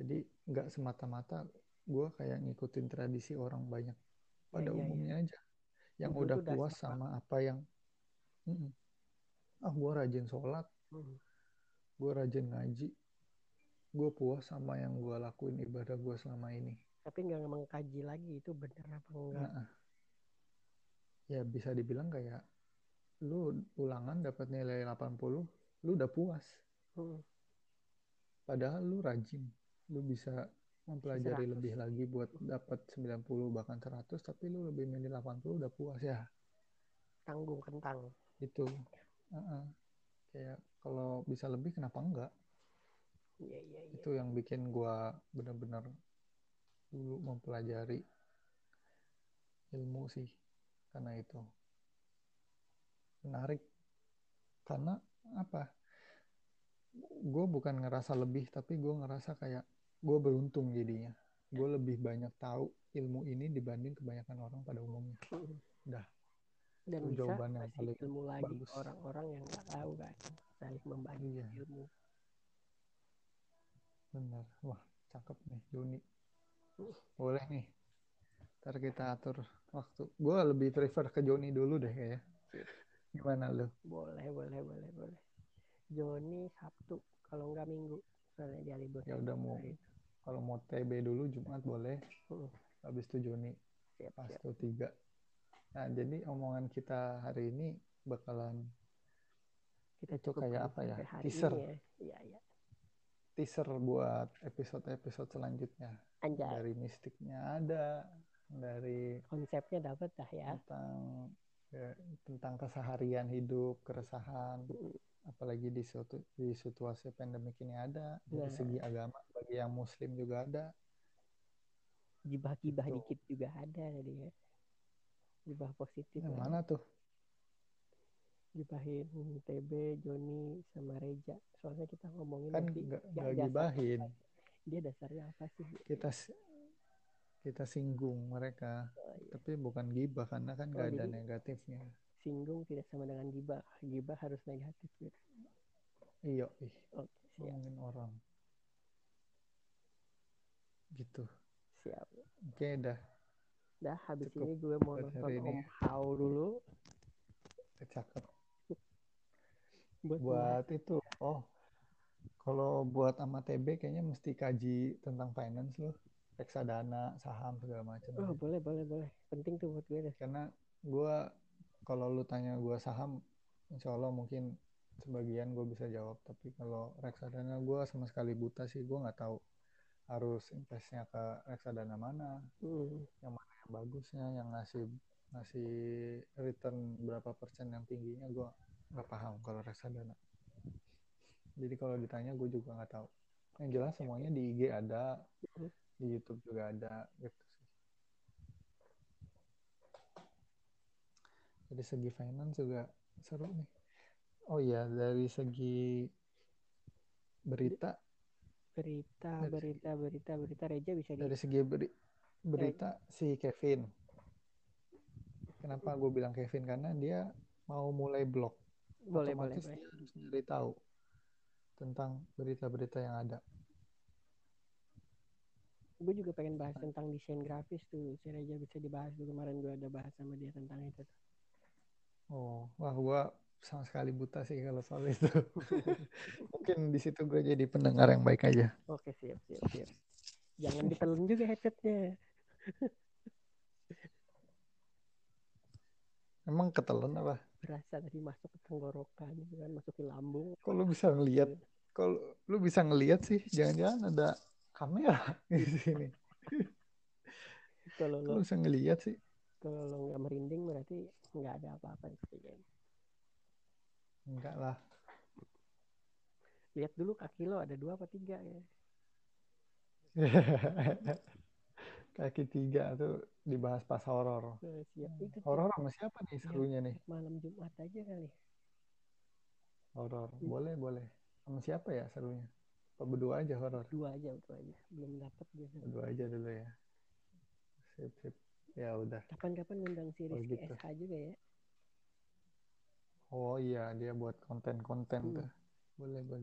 Jadi nggak semata-mata gue kayak ngikutin tradisi orang banyak pada ya, umumnya ya. aja yang udah puas udah sama apa yang Mm-mm. ah gue rajin sholat, mm. gue rajin ngaji, gue puas sama yang gue lakuin ibadah gue selama ini. Tapi nggak mengkaji lagi itu benar apa enggak? Nah, ya bisa dibilang kayak lu ulangan dapat nilai delapan puluh, lu udah puas. Mm. Padahal lu rajin, lu bisa mempelajari seratus lebih lagi buat dapat sembilan puluh bahkan seratus, tapi lu lebih milih delapan puluh udah puas ya. Tanggung kentang. Itu. Uh-uh. Kayak kalau bisa lebih kenapa enggak? Ya, ya, ya. Itu yang bikin gua benar-benar dulu mempelajari ilmu sih, karena itu. Menarik. Karena apa? Gue bukan ngerasa lebih, tapi gue ngerasa kayak gue beruntung jadinya. Gue lebih banyak tahu ilmu ini dibanding kebanyakan orang pada umumnya. Udah. Dan itu bisa kasih ilmu lagi bagus. Orang-orang yang gak tahu kan. Saling membagi iya. ilmu. Benar. Wah, cakep nih Joni. Boleh nih. Ntar kita atur waktu. Gue lebih prefer ke Joni dulu deh kayaknya. Gimana lu? Boleh, boleh, boleh, boleh. Joni Sabtu, kalau enggak Minggu, soalnya dia libur. Ya udah mau. Itu. Kalau mau T B dulu Jumat boleh. Uh. Habis itu Joni. Siap, pas siap. Itu tiga. Nah, jadi omongan kita hari ini bakalan kita cukup kayak apa ya? Teaser. Ya. Ya, ya. Teaser buat episode-episode selanjutnya. Anjay. Dari mistiknya ada, dari konsepnya dapat dah ya. Tentang ya, tentang keseharian hidup, keresahan. Uh. Apalagi di suatu di situasi pandemik ini ada, dari nah. segi agama bagi yang muslim juga ada, gibah-gibah gitu. Dikit juga ada tadi ya, gibah positif yang mana tuh, gibahin T B Joni sama Reja, soalnya kita ngomongin kan nggak gibahin dia dasarnya apa sih, kita kita singgung mereka, oh, iya. tapi bukan gibah karena kan nggak oh, ada jadi... negatifnya. Singgung tidak sama dengan gibah. Gibah harus negatif gitu. Iya, ih. Oke, ngomongin orang. Gitu. Siap. Oke, dah. Dah, habis cukup ini gue mau nonton Om Hau dulu. Cakep. buat, buat itu. Oh. Kalau buat sama T B kayaknya mesti kaji tentang finance loh. Reksadana, saham segala macam. Oh, boleh, boleh, boleh. Penting tuh buat gue deh. Karena gue kalau lu tanya gue saham, insya Allah mungkin sebagian gue bisa jawab. Tapi kalau reksadana gue sama sekali buta sih. Gue nggak tahu harus investnya ke reksadana mana, hmm. yang mana yang bagusnya, yang ngasih ngasih return berapa persen yang tingginya, gue nggak paham kalau reksadana. Jadi kalau ditanya gue juga nggak tahu. Yang jelas semuanya di I G ada, di YouTube juga ada gitu. Dari segi finance juga seru nih. Oh iya, dari segi berita. Berita, dari berita, segi, berita, berita. Reja bisa di... Dari segi beri, berita Reja. Si Kevin. Kenapa gue bilang Kevin? Karena dia mau mulai blog. Boleh, boleh. Otomatis dia harus nyari tahu tentang berita-berita yang ada. Gue juga pengen bahas tentang desain grafis tuh. Si Reja bisa dibahas tuh. Kemarin gue ada bahas sama dia tentang itu tuh. Oh, wah gue sama sekali buta sih kalau soal itu. Mungkin di situ gue jadi pendengar yang baik aja. Oke, siap, siap, siap. Jangan ditelan juga headsetnya. Emang ketelan apa? Berasa tadi masuk ke tenggorokan, kan masuk ke lambung. Kok lu bisa ngelihat? Kalau lu bisa ngelihat sih, jangan-jangan ada kamera di sini. Kalau lu bisa ngelihat sih. Kalau lo nggak merinding berarti nggak ada apa-apa di sini. Enggak lah. Lihat dulu kaki lo ada dua apa tiga ya. Kaki Tiga tuh dibahas pas horor. Horor sama siapa nih serunya nih? Malam Jumat aja kali. Horor, boleh boleh. Sama siapa ya serunya? Apa berdua aja horor? Dua aja, berdua aja. Belum dapat biasa. Berdua aja dulu ya. Sip sip. Ya udah. Kapan-kapan ngundang si Rizky oh, gitu. S H juga ya? Oh iya, dia buat konten-konten hmm. tuh. Boleh boleh.